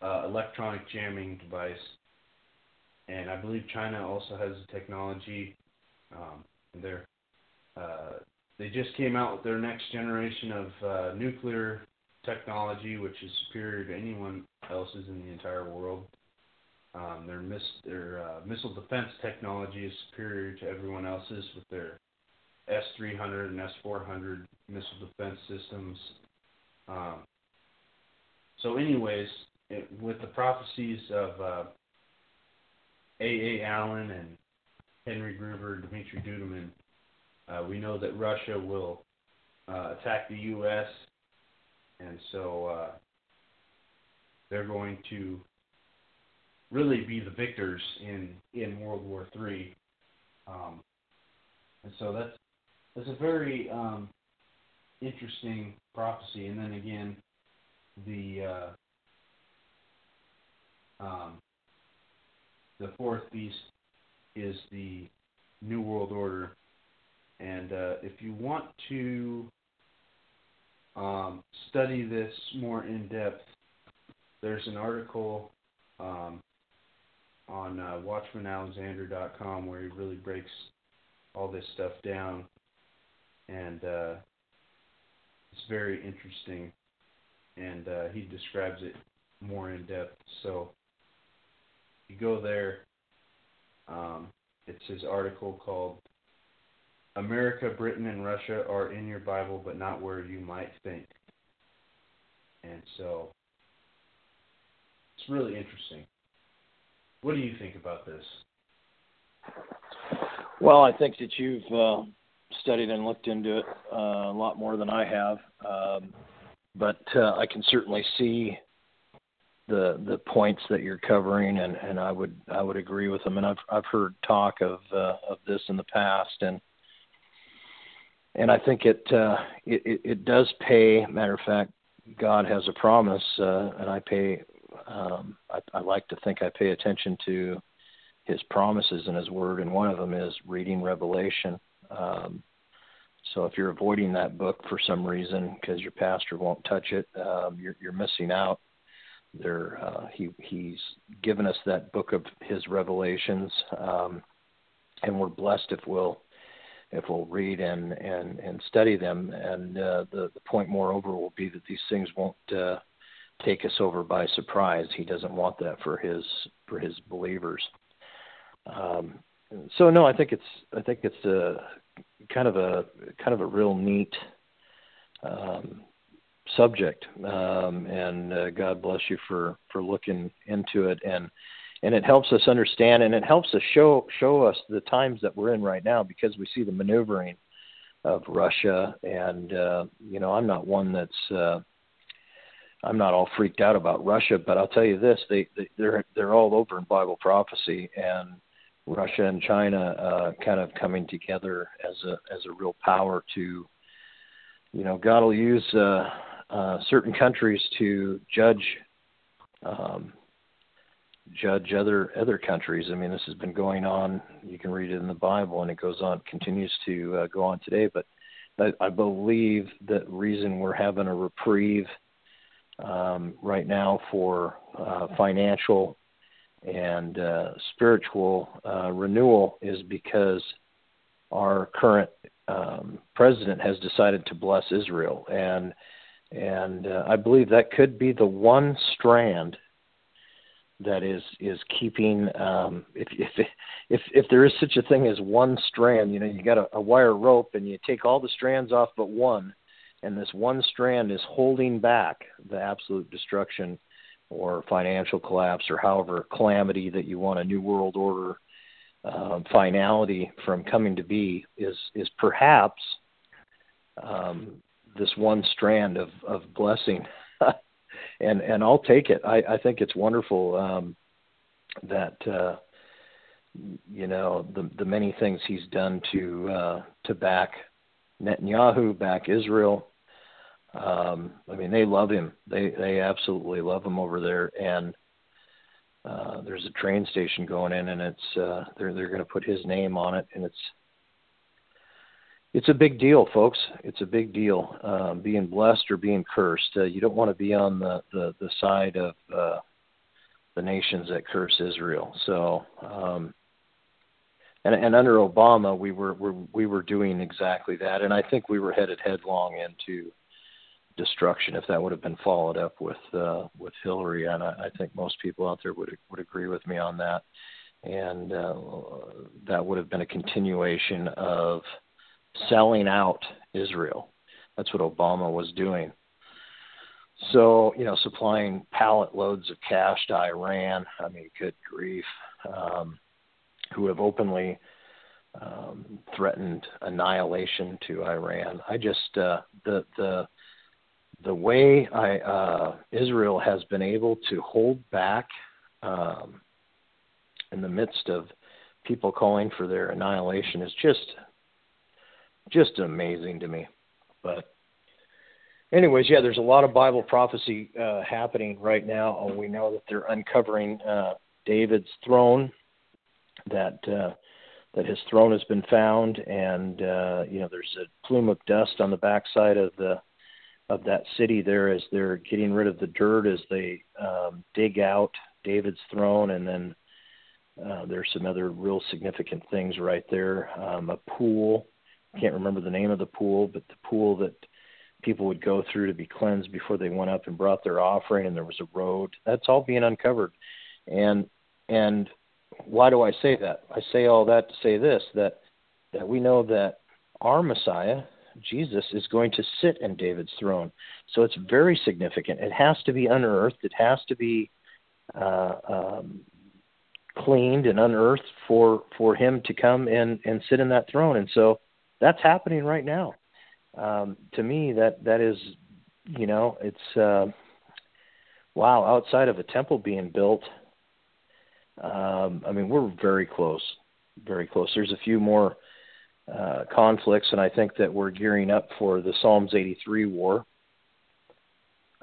uh, electronic jamming device, and I believe China also has the technology. Um, they're uh, They just came out with their next generation of uh, nuclear technology, which is superior to anyone else's in the entire world. Um, their mis- their uh, missile defense technology is superior to everyone else's with their S three hundred and S four hundred missile defense systems. Um, so anyways, it, with the prophecies of uh, A. A. Allen and Henry Gruber, Dmitru Duduman, uh, we know that Russia will uh, attack the U S, and so uh, they're going to really be the victors in, in World War Three. Um, and so that's that's a very um, interesting prophecy. And then again, the uh, um, the fourth beast is the New World Order. And uh, if you want to um, study this more in depth, there's an article um, on uh, Watchman Alexander dot com where he really breaks all this stuff down. And uh, it's very interesting. And uh, he describes it more in depth. So you go there. Um, it's his article called America, Britain, and Russia Are in Your Bible, But Not Where You Might Think. And so it's really interesting. What do you think about this? Well, I think that you've uh, studied and looked into it uh, a lot more than I have. Um, but uh, I can certainly see the the points that you're covering, and, and I would I would agree with them. And I've I've heard talk of uh, of this in the past, and and I think it, uh, it it does pay. Matter of fact, God has a promise, uh, and I pay. Um, I, I like to think I pay attention to His promises and His Word, and one of them is reading Revelation. Um, so if you're avoiding that book for some reason because your pastor won't touch it, um, you're, you're missing out. There, uh, he he's given us that book of his revelations, um, and we're blessed if we'll if we'll read and and, and study them. And uh, the the point, moreover, will be that these things won't uh, take us over by surprise. He doesn't want that for his for his believers. Um, so no, I think it's I think it's a kind of a kind of a real neat Um, subject, um, and uh, God bless you for, for looking into it, and and it helps us understand, and it helps us show show us the times that we're in right now, because we see the maneuvering of Russia, and uh, you know, I'm not one that's uh, I'm not all freaked out about Russia, but I'll tell you this, they, they they're they're all over in Bible prophecy, and Russia and China uh, kind of coming together as a as a real power to, you know, God will use uh, uh, certain countries to judge um, judge other other countries. I mean, this has been going on. You can read it in the Bible, and it goes on, continues to uh, go on today. But I, I believe the reason we're having a reprieve um, right now for uh, financial and uh, spiritual uh, renewal is because our current Um, president has decided to bless Israel, and and uh, I believe that could be the one strand that is is keeping. Um, if, if if if there is such a thing as one strand, you know, you got a, a wire rope, and you take all the strands off but one, and this one strand is holding back the absolute destruction, or financial collapse, or however calamity that you want, a new world order. Uh, finality from coming to be is is perhaps um, this one strand of, of blessing, and and I'll take it. I, I think it's wonderful um, that uh, you know the the many things he's done to uh, to back Netanyahu, back Israel. Um, I mean, they love him. They they absolutely love him over there, and. Uh, there's a train station going in, and it's uh, they're they're going to put his name on it, and it's it's a big deal, folks. It's a big deal. Um, being blessed or being cursed, uh, you don't want to be on the the, the side of uh, the nations that curse Israel. So, um, and and under Obama, we were, were we were doing exactly that, and I think we were headed headlong into destruction if that would have been followed up with uh, with Hillary, and I, I think most people out there would would agree with me on that, and uh, that would have been a continuation of selling out Israel. That's what Obama was doing. So, you know, supplying pallet loads of cash to Iran. I mean, good grief. Um, who have openly um, threatened annihilation to Iran. I just uh, the the the way I, uh, Israel has been able to hold back um, in the midst of people calling for their annihilation is just just amazing to me. But anyways, yeah, there's a lot of Bible prophecy uh, happening right now. We know that they're uncovering uh, David's throne, that uh, that his throne has been found, and uh, you know, there's a plume of dust on the backside of the of that city there as they're getting rid of the dirt as they um, dig out David's throne, and then uh, there's some other real significant things right there. Um, a pool, can't remember the name of the pool, but the pool that people would go through to be cleansed before they went up and brought their offering, and there was a road. That's all being uncovered. And and why do I say that? I say all that to say this, that that we know that our Messiah, Jesus, is going to sit in David's throne. So it's very significant. It has to be unearthed. It has to be uh, um, cleaned and unearthed for, for him to come and, and sit in that throne. And so that's happening right now. Um, to me, that, that is, you know, it's, uh, wow, outside of a temple being built, um, I mean, we're very close, very close. There's a few more uh, conflicts, and I think that we're gearing up for the Psalms eighty-three war.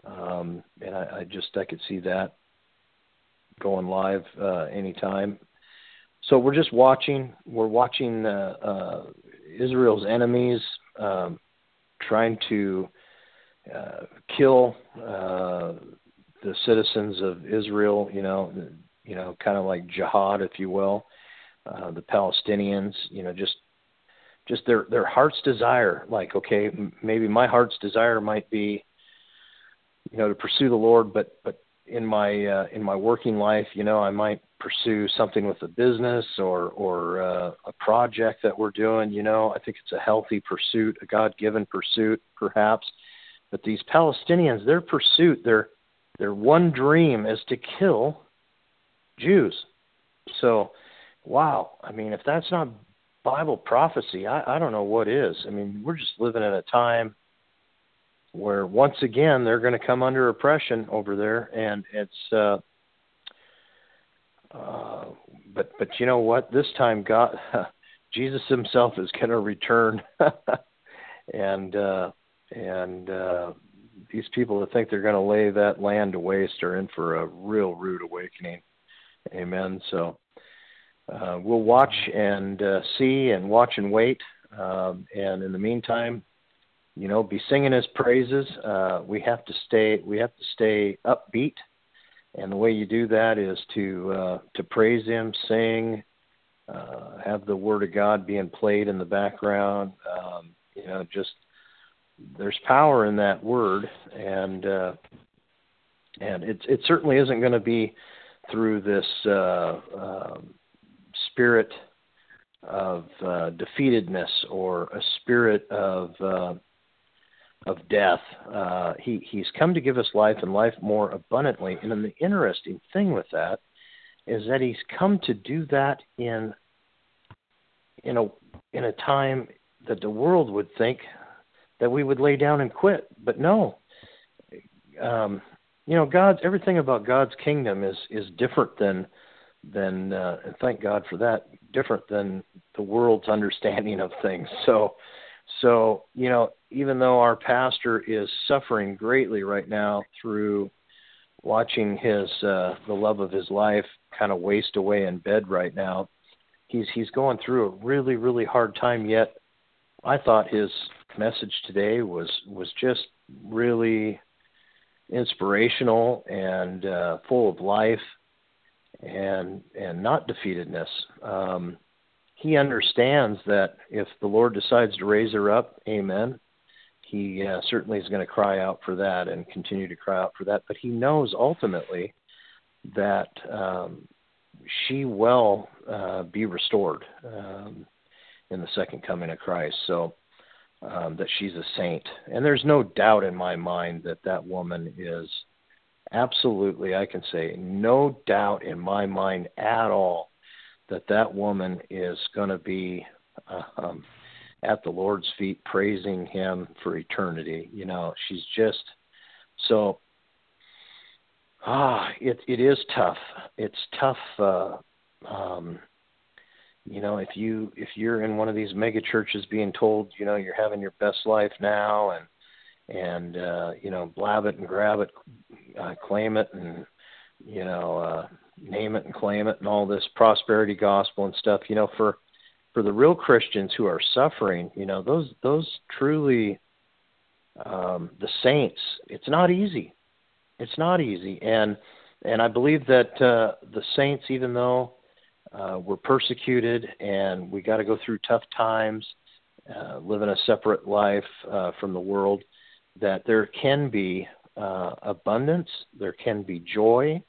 Um, and I, I just, I could see that going live uh, anytime. So we're just watching, we're watching uh, uh, Israel's enemies, um, trying to uh, kill uh, the citizens of Israel, you know, you know, kind of like jihad, if you will. Uh, the Palestinians, you know, just just their their heart's desire. Like, okay, m- maybe my heart's desire might be, you know, to pursue the Lord, but but in my uh, in my working life, you know, I might pursue something with a business or or uh, a project that we're doing. You know, I think it's a healthy pursuit, a God-given pursuit, perhaps. But these Palestinians, their pursuit, their their one dream is to kill Jews. So, wow. I mean, if that's not Bible prophecy, I, I don't know what is. I mean, we're just living in a time where once again they're going to come under oppression over there, and it's. Uh, Uh, but but you know what? This time, God, Jesus Himself is going to return, and uh, and uh, these people that think they're going to lay that land to waste are in for a real rude awakening. Amen. So uh, we'll watch and uh, see, and watch and wait. Um, and in the meantime, you know, be singing His praises. Uh, we have to stay. We have to stay upbeat. And the way you do that is to uh, to praise Him, sing, uh, have the Word of God being played in the background. Um, you know, just there's power in that Word, and uh, and it it certainly isn't going to be through this uh, uh, spirit of uh, defeatedness or a spirit of uh, of death. Uh, he, he's come to give us life, and life more abundantly. And then the interesting thing with that is that He's come to do that in, in a, in a time that the world would think that we would lay down and quit. But no, um, you know, God's, everything about God's kingdom is, is different than, than, uh, and thank God for that, different than the world's understanding of things. So, So, you know, even though our pastor is suffering greatly right now through watching his uh, the love of his life kind of waste away in bed right now, he's he's going through a really, really hard time. Yet I thought his message today was, was just really inspirational and uh, full of life and and not defeatedness. Um He understands that if the Lord decides to raise her up, amen, he uh, certainly is going to cry out for that and continue to cry out for that. But he knows ultimately that um, she will uh, be restored um, in the second coming of Christ, so um, that she's a saint. And there's no doubt in my mind that that woman is absolutely, I can say, no doubt in my mind at all, that that woman is going to be um, at the Lord's feet praising him for eternity. You know, she's just so, ah, it, it is tough. It's tough. Uh, um, you know, if you, if you're in one of these mega churches being told, you know, you're having your best life now and, and, uh, you know, blab it and grab it, uh, claim it and, you know, uh, name it and claim it and all this prosperity gospel and stuff, you know, for, for the real Christians who are suffering, you know, those, those truly, um, the saints, it's not easy. It's not easy. And, and I believe that, uh, the saints, even though, uh, we're persecuted and we got to go through tough times, uh, living a separate life, uh, from the world, that there can be, uh, abundance, there can be joy,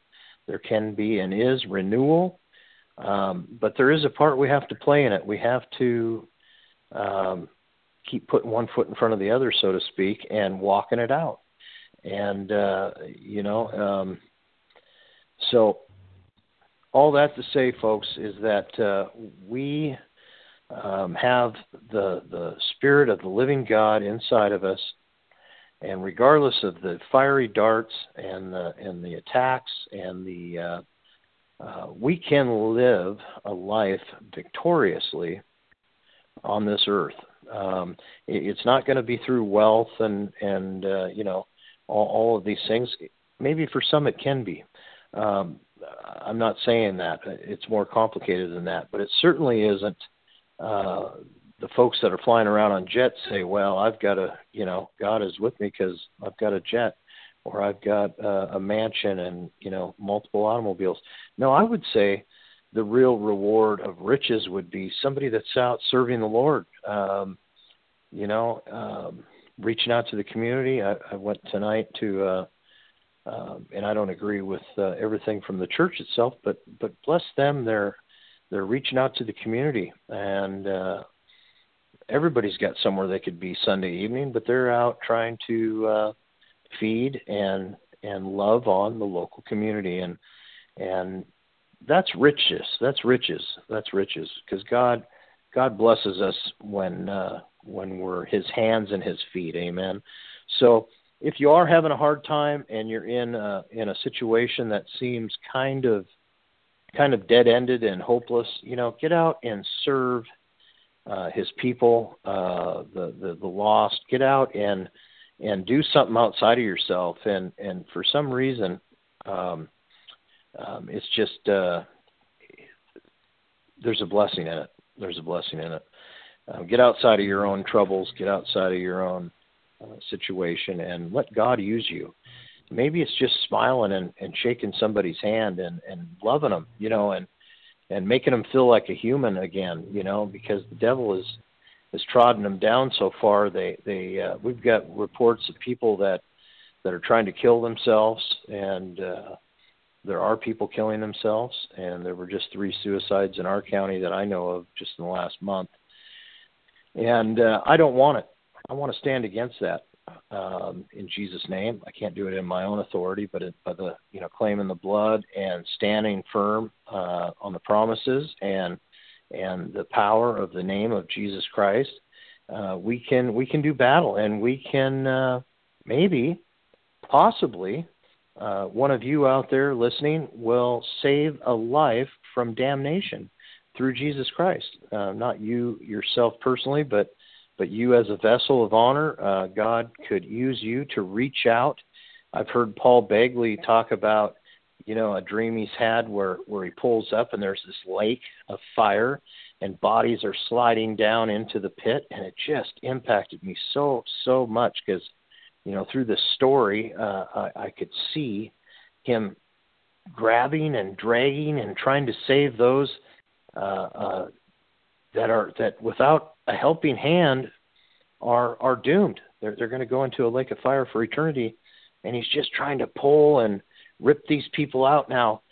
there can be and is renewal, um, but there is a part we have to play in it. We have to um, keep putting one foot in front of the other, so to speak, and walking it out. And, uh, you know, um, so all that to say, folks, is that uh, we um, have the the Spirit of the living God inside of us. And regardless of the fiery darts and the, and the attacks and the, uh, uh, we can live a life victoriously on this earth. Um, it, it's not going to be through wealth and, and, uh, you know, all, all of these things. Maybe for some it can be. Um, I'm not saying that it's more complicated than that, but it certainly isn't, uh, the folks that are flying around on jets say, well, I've got a, you know, God is with me because I've got a jet or I've got a, a mansion and, you know, multiple automobiles. No, I would say the real reward of riches would be somebody that's out serving the Lord, um, you know, um, reaching out to the community. I, I went tonight to, uh, uh, and I don't agree with uh, everything from the church itself, but, but bless them. They're, they're reaching out to the community and, uh, everybody's got somewhere they could be Sunday evening, but they're out trying to uh, feed and and love on the local community, and and that's riches. That's riches. That's riches. Because God God blesses us when uh, when we're His hands and His feet. Amen. So if you are having a hard time and you're in a, in a situation that seems kind of kind of dead ended and hopeless, you know, get out and serve Uh, his people, uh, the, the, the lost. Get out and, and do something outside of yourself. And, and for some reason, um, um, it's just, uh, there's a blessing in it. There's a blessing in it. Uh, get outside of your own troubles, get outside of your own uh, situation and let God use you. Maybe it's just smiling and, and shaking somebody's hand and, and loving them, you know, and, and making them feel like a human again, you know, because the devil is, is trodden them down so far. They, they, uh, we've got reports of people that, that are trying to kill themselves, and uh, there are people killing themselves. And there were just three suicides in our county that I know of just in the last month. And uh, I don't want it. I want to stand against that um, in Jesus' name. I can't do it in my own authority, but it, by the, you know, claiming the blood and standing firm uh, on the promises and and the power of the name of Jesus Christ, uh, we can we can do battle, and we can uh, maybe, possibly, uh, one of you out there listening will save a life from damnation through Jesus Christ. Uh, not you yourself personally, but. But you as a vessel of honor, uh, God could use you to reach out. I've heard Paul Bagley talk about, you know, a dream he's had where, where he pulls up and there's this lake of fire and bodies are sliding down into the pit. And it just impacted me so, so much because, you know, through this story, uh, I, I could see him grabbing and dragging and trying to save those uh, uh, that are that without a helping hand are are doomed. They're they're going to go into a lake of fire for eternity, and he's just trying to pull and rip these people out. Now,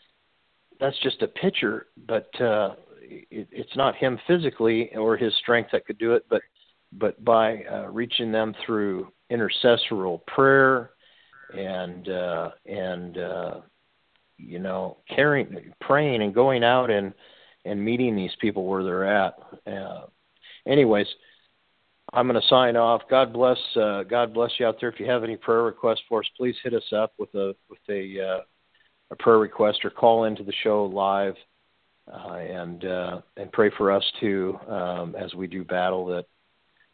that's just a picture, but uh, it, it's not him physically or his strength that could do it, but but by uh, reaching them through intercessorial prayer and uh, and uh, you know, caring, praying, and going out and. and meeting these people where they're at. Uh, anyways, I'm going to sign off. God bless. Uh, God bless you out there. If you have any prayer requests for us, please hit us up with a with a, uh, a prayer request, or call into the show live uh, and uh, and pray for us too, um, as we do battle that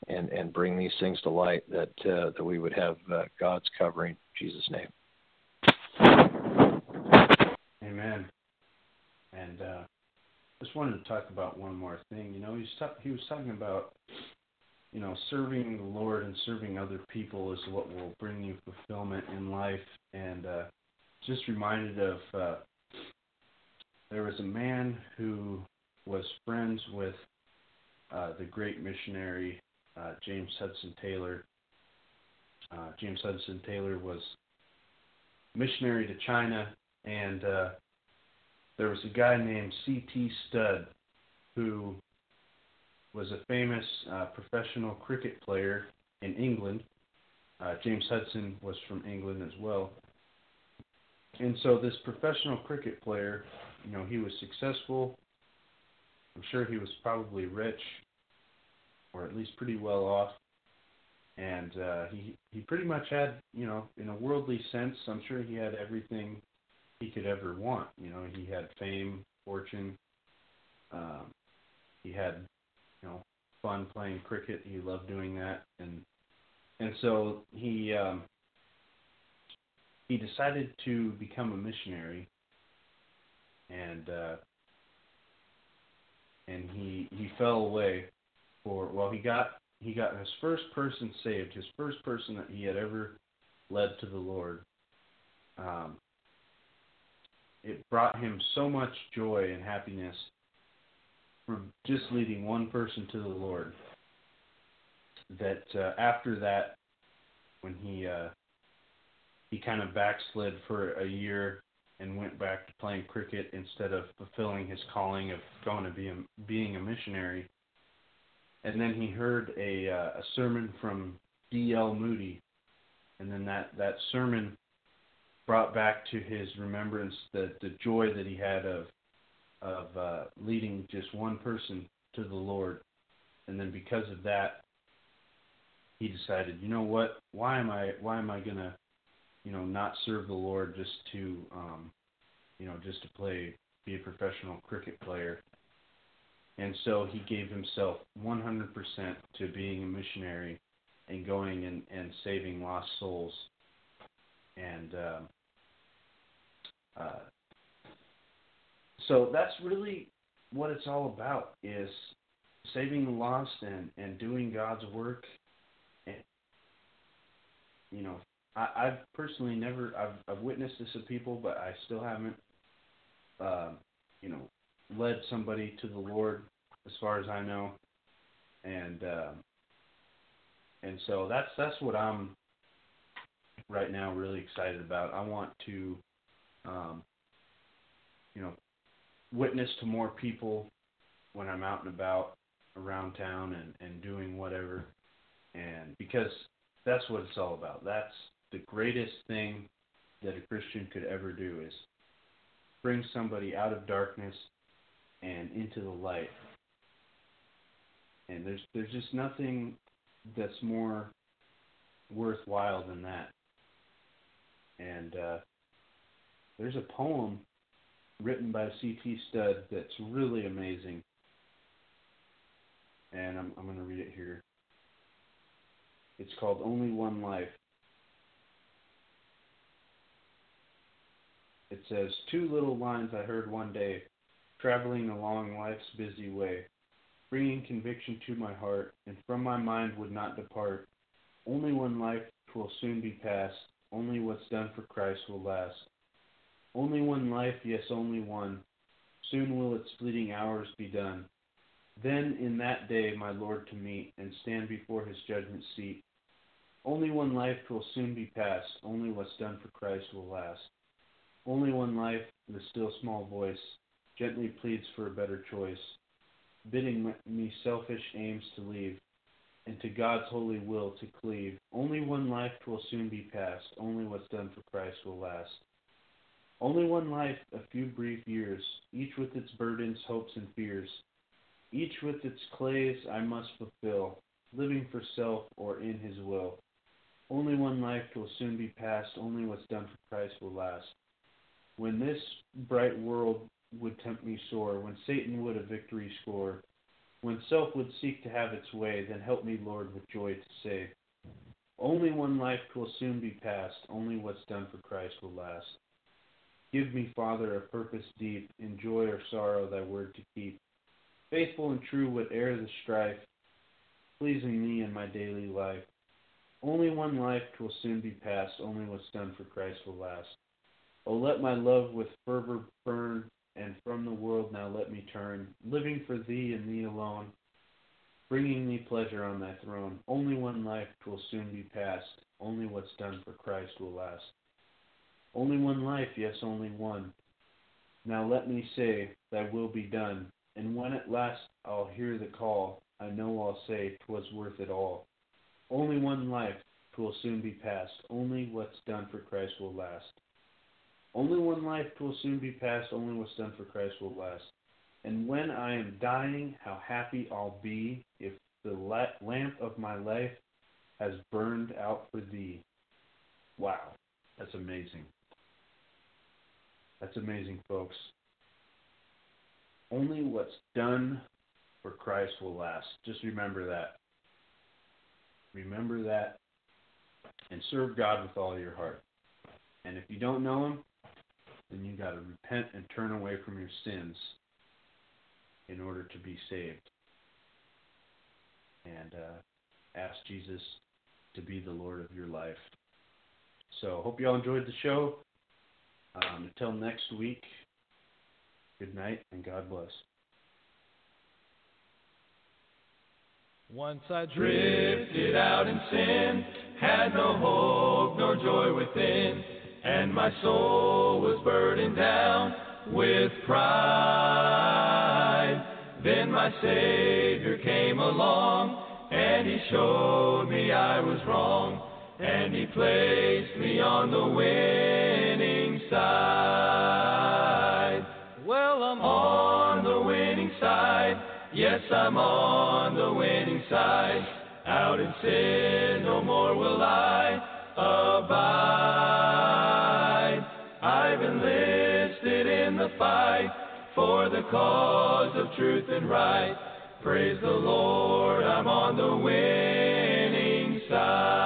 and and bring these things to light. That uh, that we would have uh, God's covering. In Jesus' name. Amen. And uh, just wanted to talk about one more thing. You know, he was ta- he was talking about. You know, serving the Lord and serving other people is what will bring you fulfillment in life. And uh, just reminded of, uh, there was a man who was friends with uh, the great missionary uh, James Hudson Taylor. Uh, James Hudson Taylor was missionary to China, and uh, there was a guy named C T Studd who was a famous uh, professional cricket player in England. Uh, James Hudson was from England as well. And so this professional cricket player, you know, he was successful. I'm sure he was probably rich, or at least pretty well off. And uh, he, he pretty much had, you know, in a worldly sense, I'm sure he had everything he could ever want. You know, he had fame, fortune. Um, he had... You know, fun playing cricket. He loved doing that, and and so he um, he decided to become a missionary, and uh, and he he fell away for well he got he got his first person saved, his first person that he had ever led to the Lord. Um, it brought him so much joy and happiness from just leading one person to the Lord, that uh, after that, when he uh, he kind of backslid for a year and went back to playing cricket instead of fulfilling his calling of going to be a, being a missionary. And then he heard a, uh, a sermon from D. L. Moody, and then that, that sermon brought back to his remembrance the, the joy that he had of of uh, leading just one person to the Lord. And then because of that, he decided, you know what, why am I, why am I going to, you know, not serve the Lord just to, um, you know, just to play, be a professional cricket player. And so he gave himself one hundred percent to being a missionary and going and, and saving lost souls. And, um, uh, So that's really what it's all about, is saving the lost and, and doing God's work. And, you know, I, I've personally never, I've, I've witnessed this of people, but I still haven't, uh, you know, led somebody to the Lord as far as I know. And uh, and so that's that's what I'm right now really excited about. I want to, um, you know, witness to more people when I'm out and about around town and, and doing whatever, and because that's what it's all about. That's the greatest thing that a Christian could ever do, is bring somebody out of darkness and into the light. And there's there's just nothing that's more worthwhile than that. And uh, there's a poem written by C T Studd that's really amazing, and I'm, I'm going to read it here. It's called Only One Life. It says, two little lines I heard one day, traveling along life's busy way, bringing conviction to my heart, and from my mind would not depart. Only one life, 'twill soon be past. Only what's done for Christ will last. Only one life, yes, only one. Soon will its fleeting hours be done. Then in that day my Lord to meet and stand before his judgment seat. Only one life, 'twill soon be past. Only what's done for Christ will last. Only one life, the still small voice gently pleads for a better choice, bidding me selfish aims to leave and to God's holy will to cleave. Only one life, 'twill soon be past. Only what's done for Christ will last. Only one life, a few brief years, each with its burdens, hopes, and fears, each with its clays I must fulfill, living for self or in his will. Only one life will soon be past, only what's done for Christ will last. When this bright world would tempt me sore, when Satan would a victory score, when self would seek to have its way, then help me, Lord, with joy to save. Only one life will soon be past, only what's done for Christ will last. Give me, Father, a purpose deep, in joy or sorrow thy word to keep. Faithful and true whate'er the strife, pleasing thee in my daily life. Only one life will soon be past, only what's done for Christ will last. Oh, let my love with fervor burn, and from the world now let me turn, living for thee and thee alone, bringing thee pleasure on thy throne. Only one life will soon be past, only what's done for Christ will last. Only one life, yes, only one. Now let me say, thy will be done, and when at last I'll hear the call, I know I'll say, 'twas worth it all. Only one life, 'twill soon be past, only what's done for Christ will last. Only one life, 'twill soon be past, only what's done for Christ will last. And when I am dying, how happy I'll be, if the lamp of my life has burned out for thee. Wow, that's amazing. That's amazing, folks. Only what's done for Christ will last. Just remember that. Remember that, and serve God with all your heart. And if you don't know him, then you got to repent and turn away from your sins in order to be saved. And uh, ask Jesus to be the Lord of your life. So, hope you all enjoyed the show. Um, until next week, good night and God bless. Once I drifted out in sin, had no hope nor joy within, and my soul was burdened down with pride. Then my Savior came along, and he showed me I was wrong, and he placed me on the winning side. Well, I'm on the winning side. Yes, I'm on the winning side. Out in sin, no more will I abide. I've enlisted in the fight for the cause of truth and right. Praise the Lord, I'm on the winning side.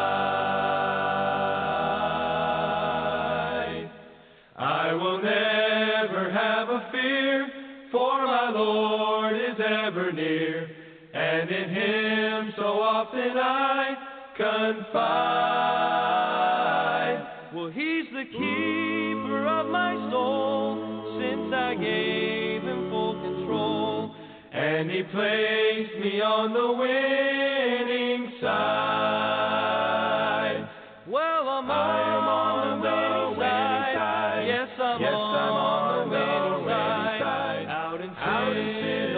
I will never have a fear, for my Lord ever near, and in him so often I confide. Well, he's the keeper of my soul, since I gave him full control, and he placed me on the winning side. Well, I'm on the winning side. Yes, I'm on the winning side. Out in sin,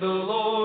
the Lord.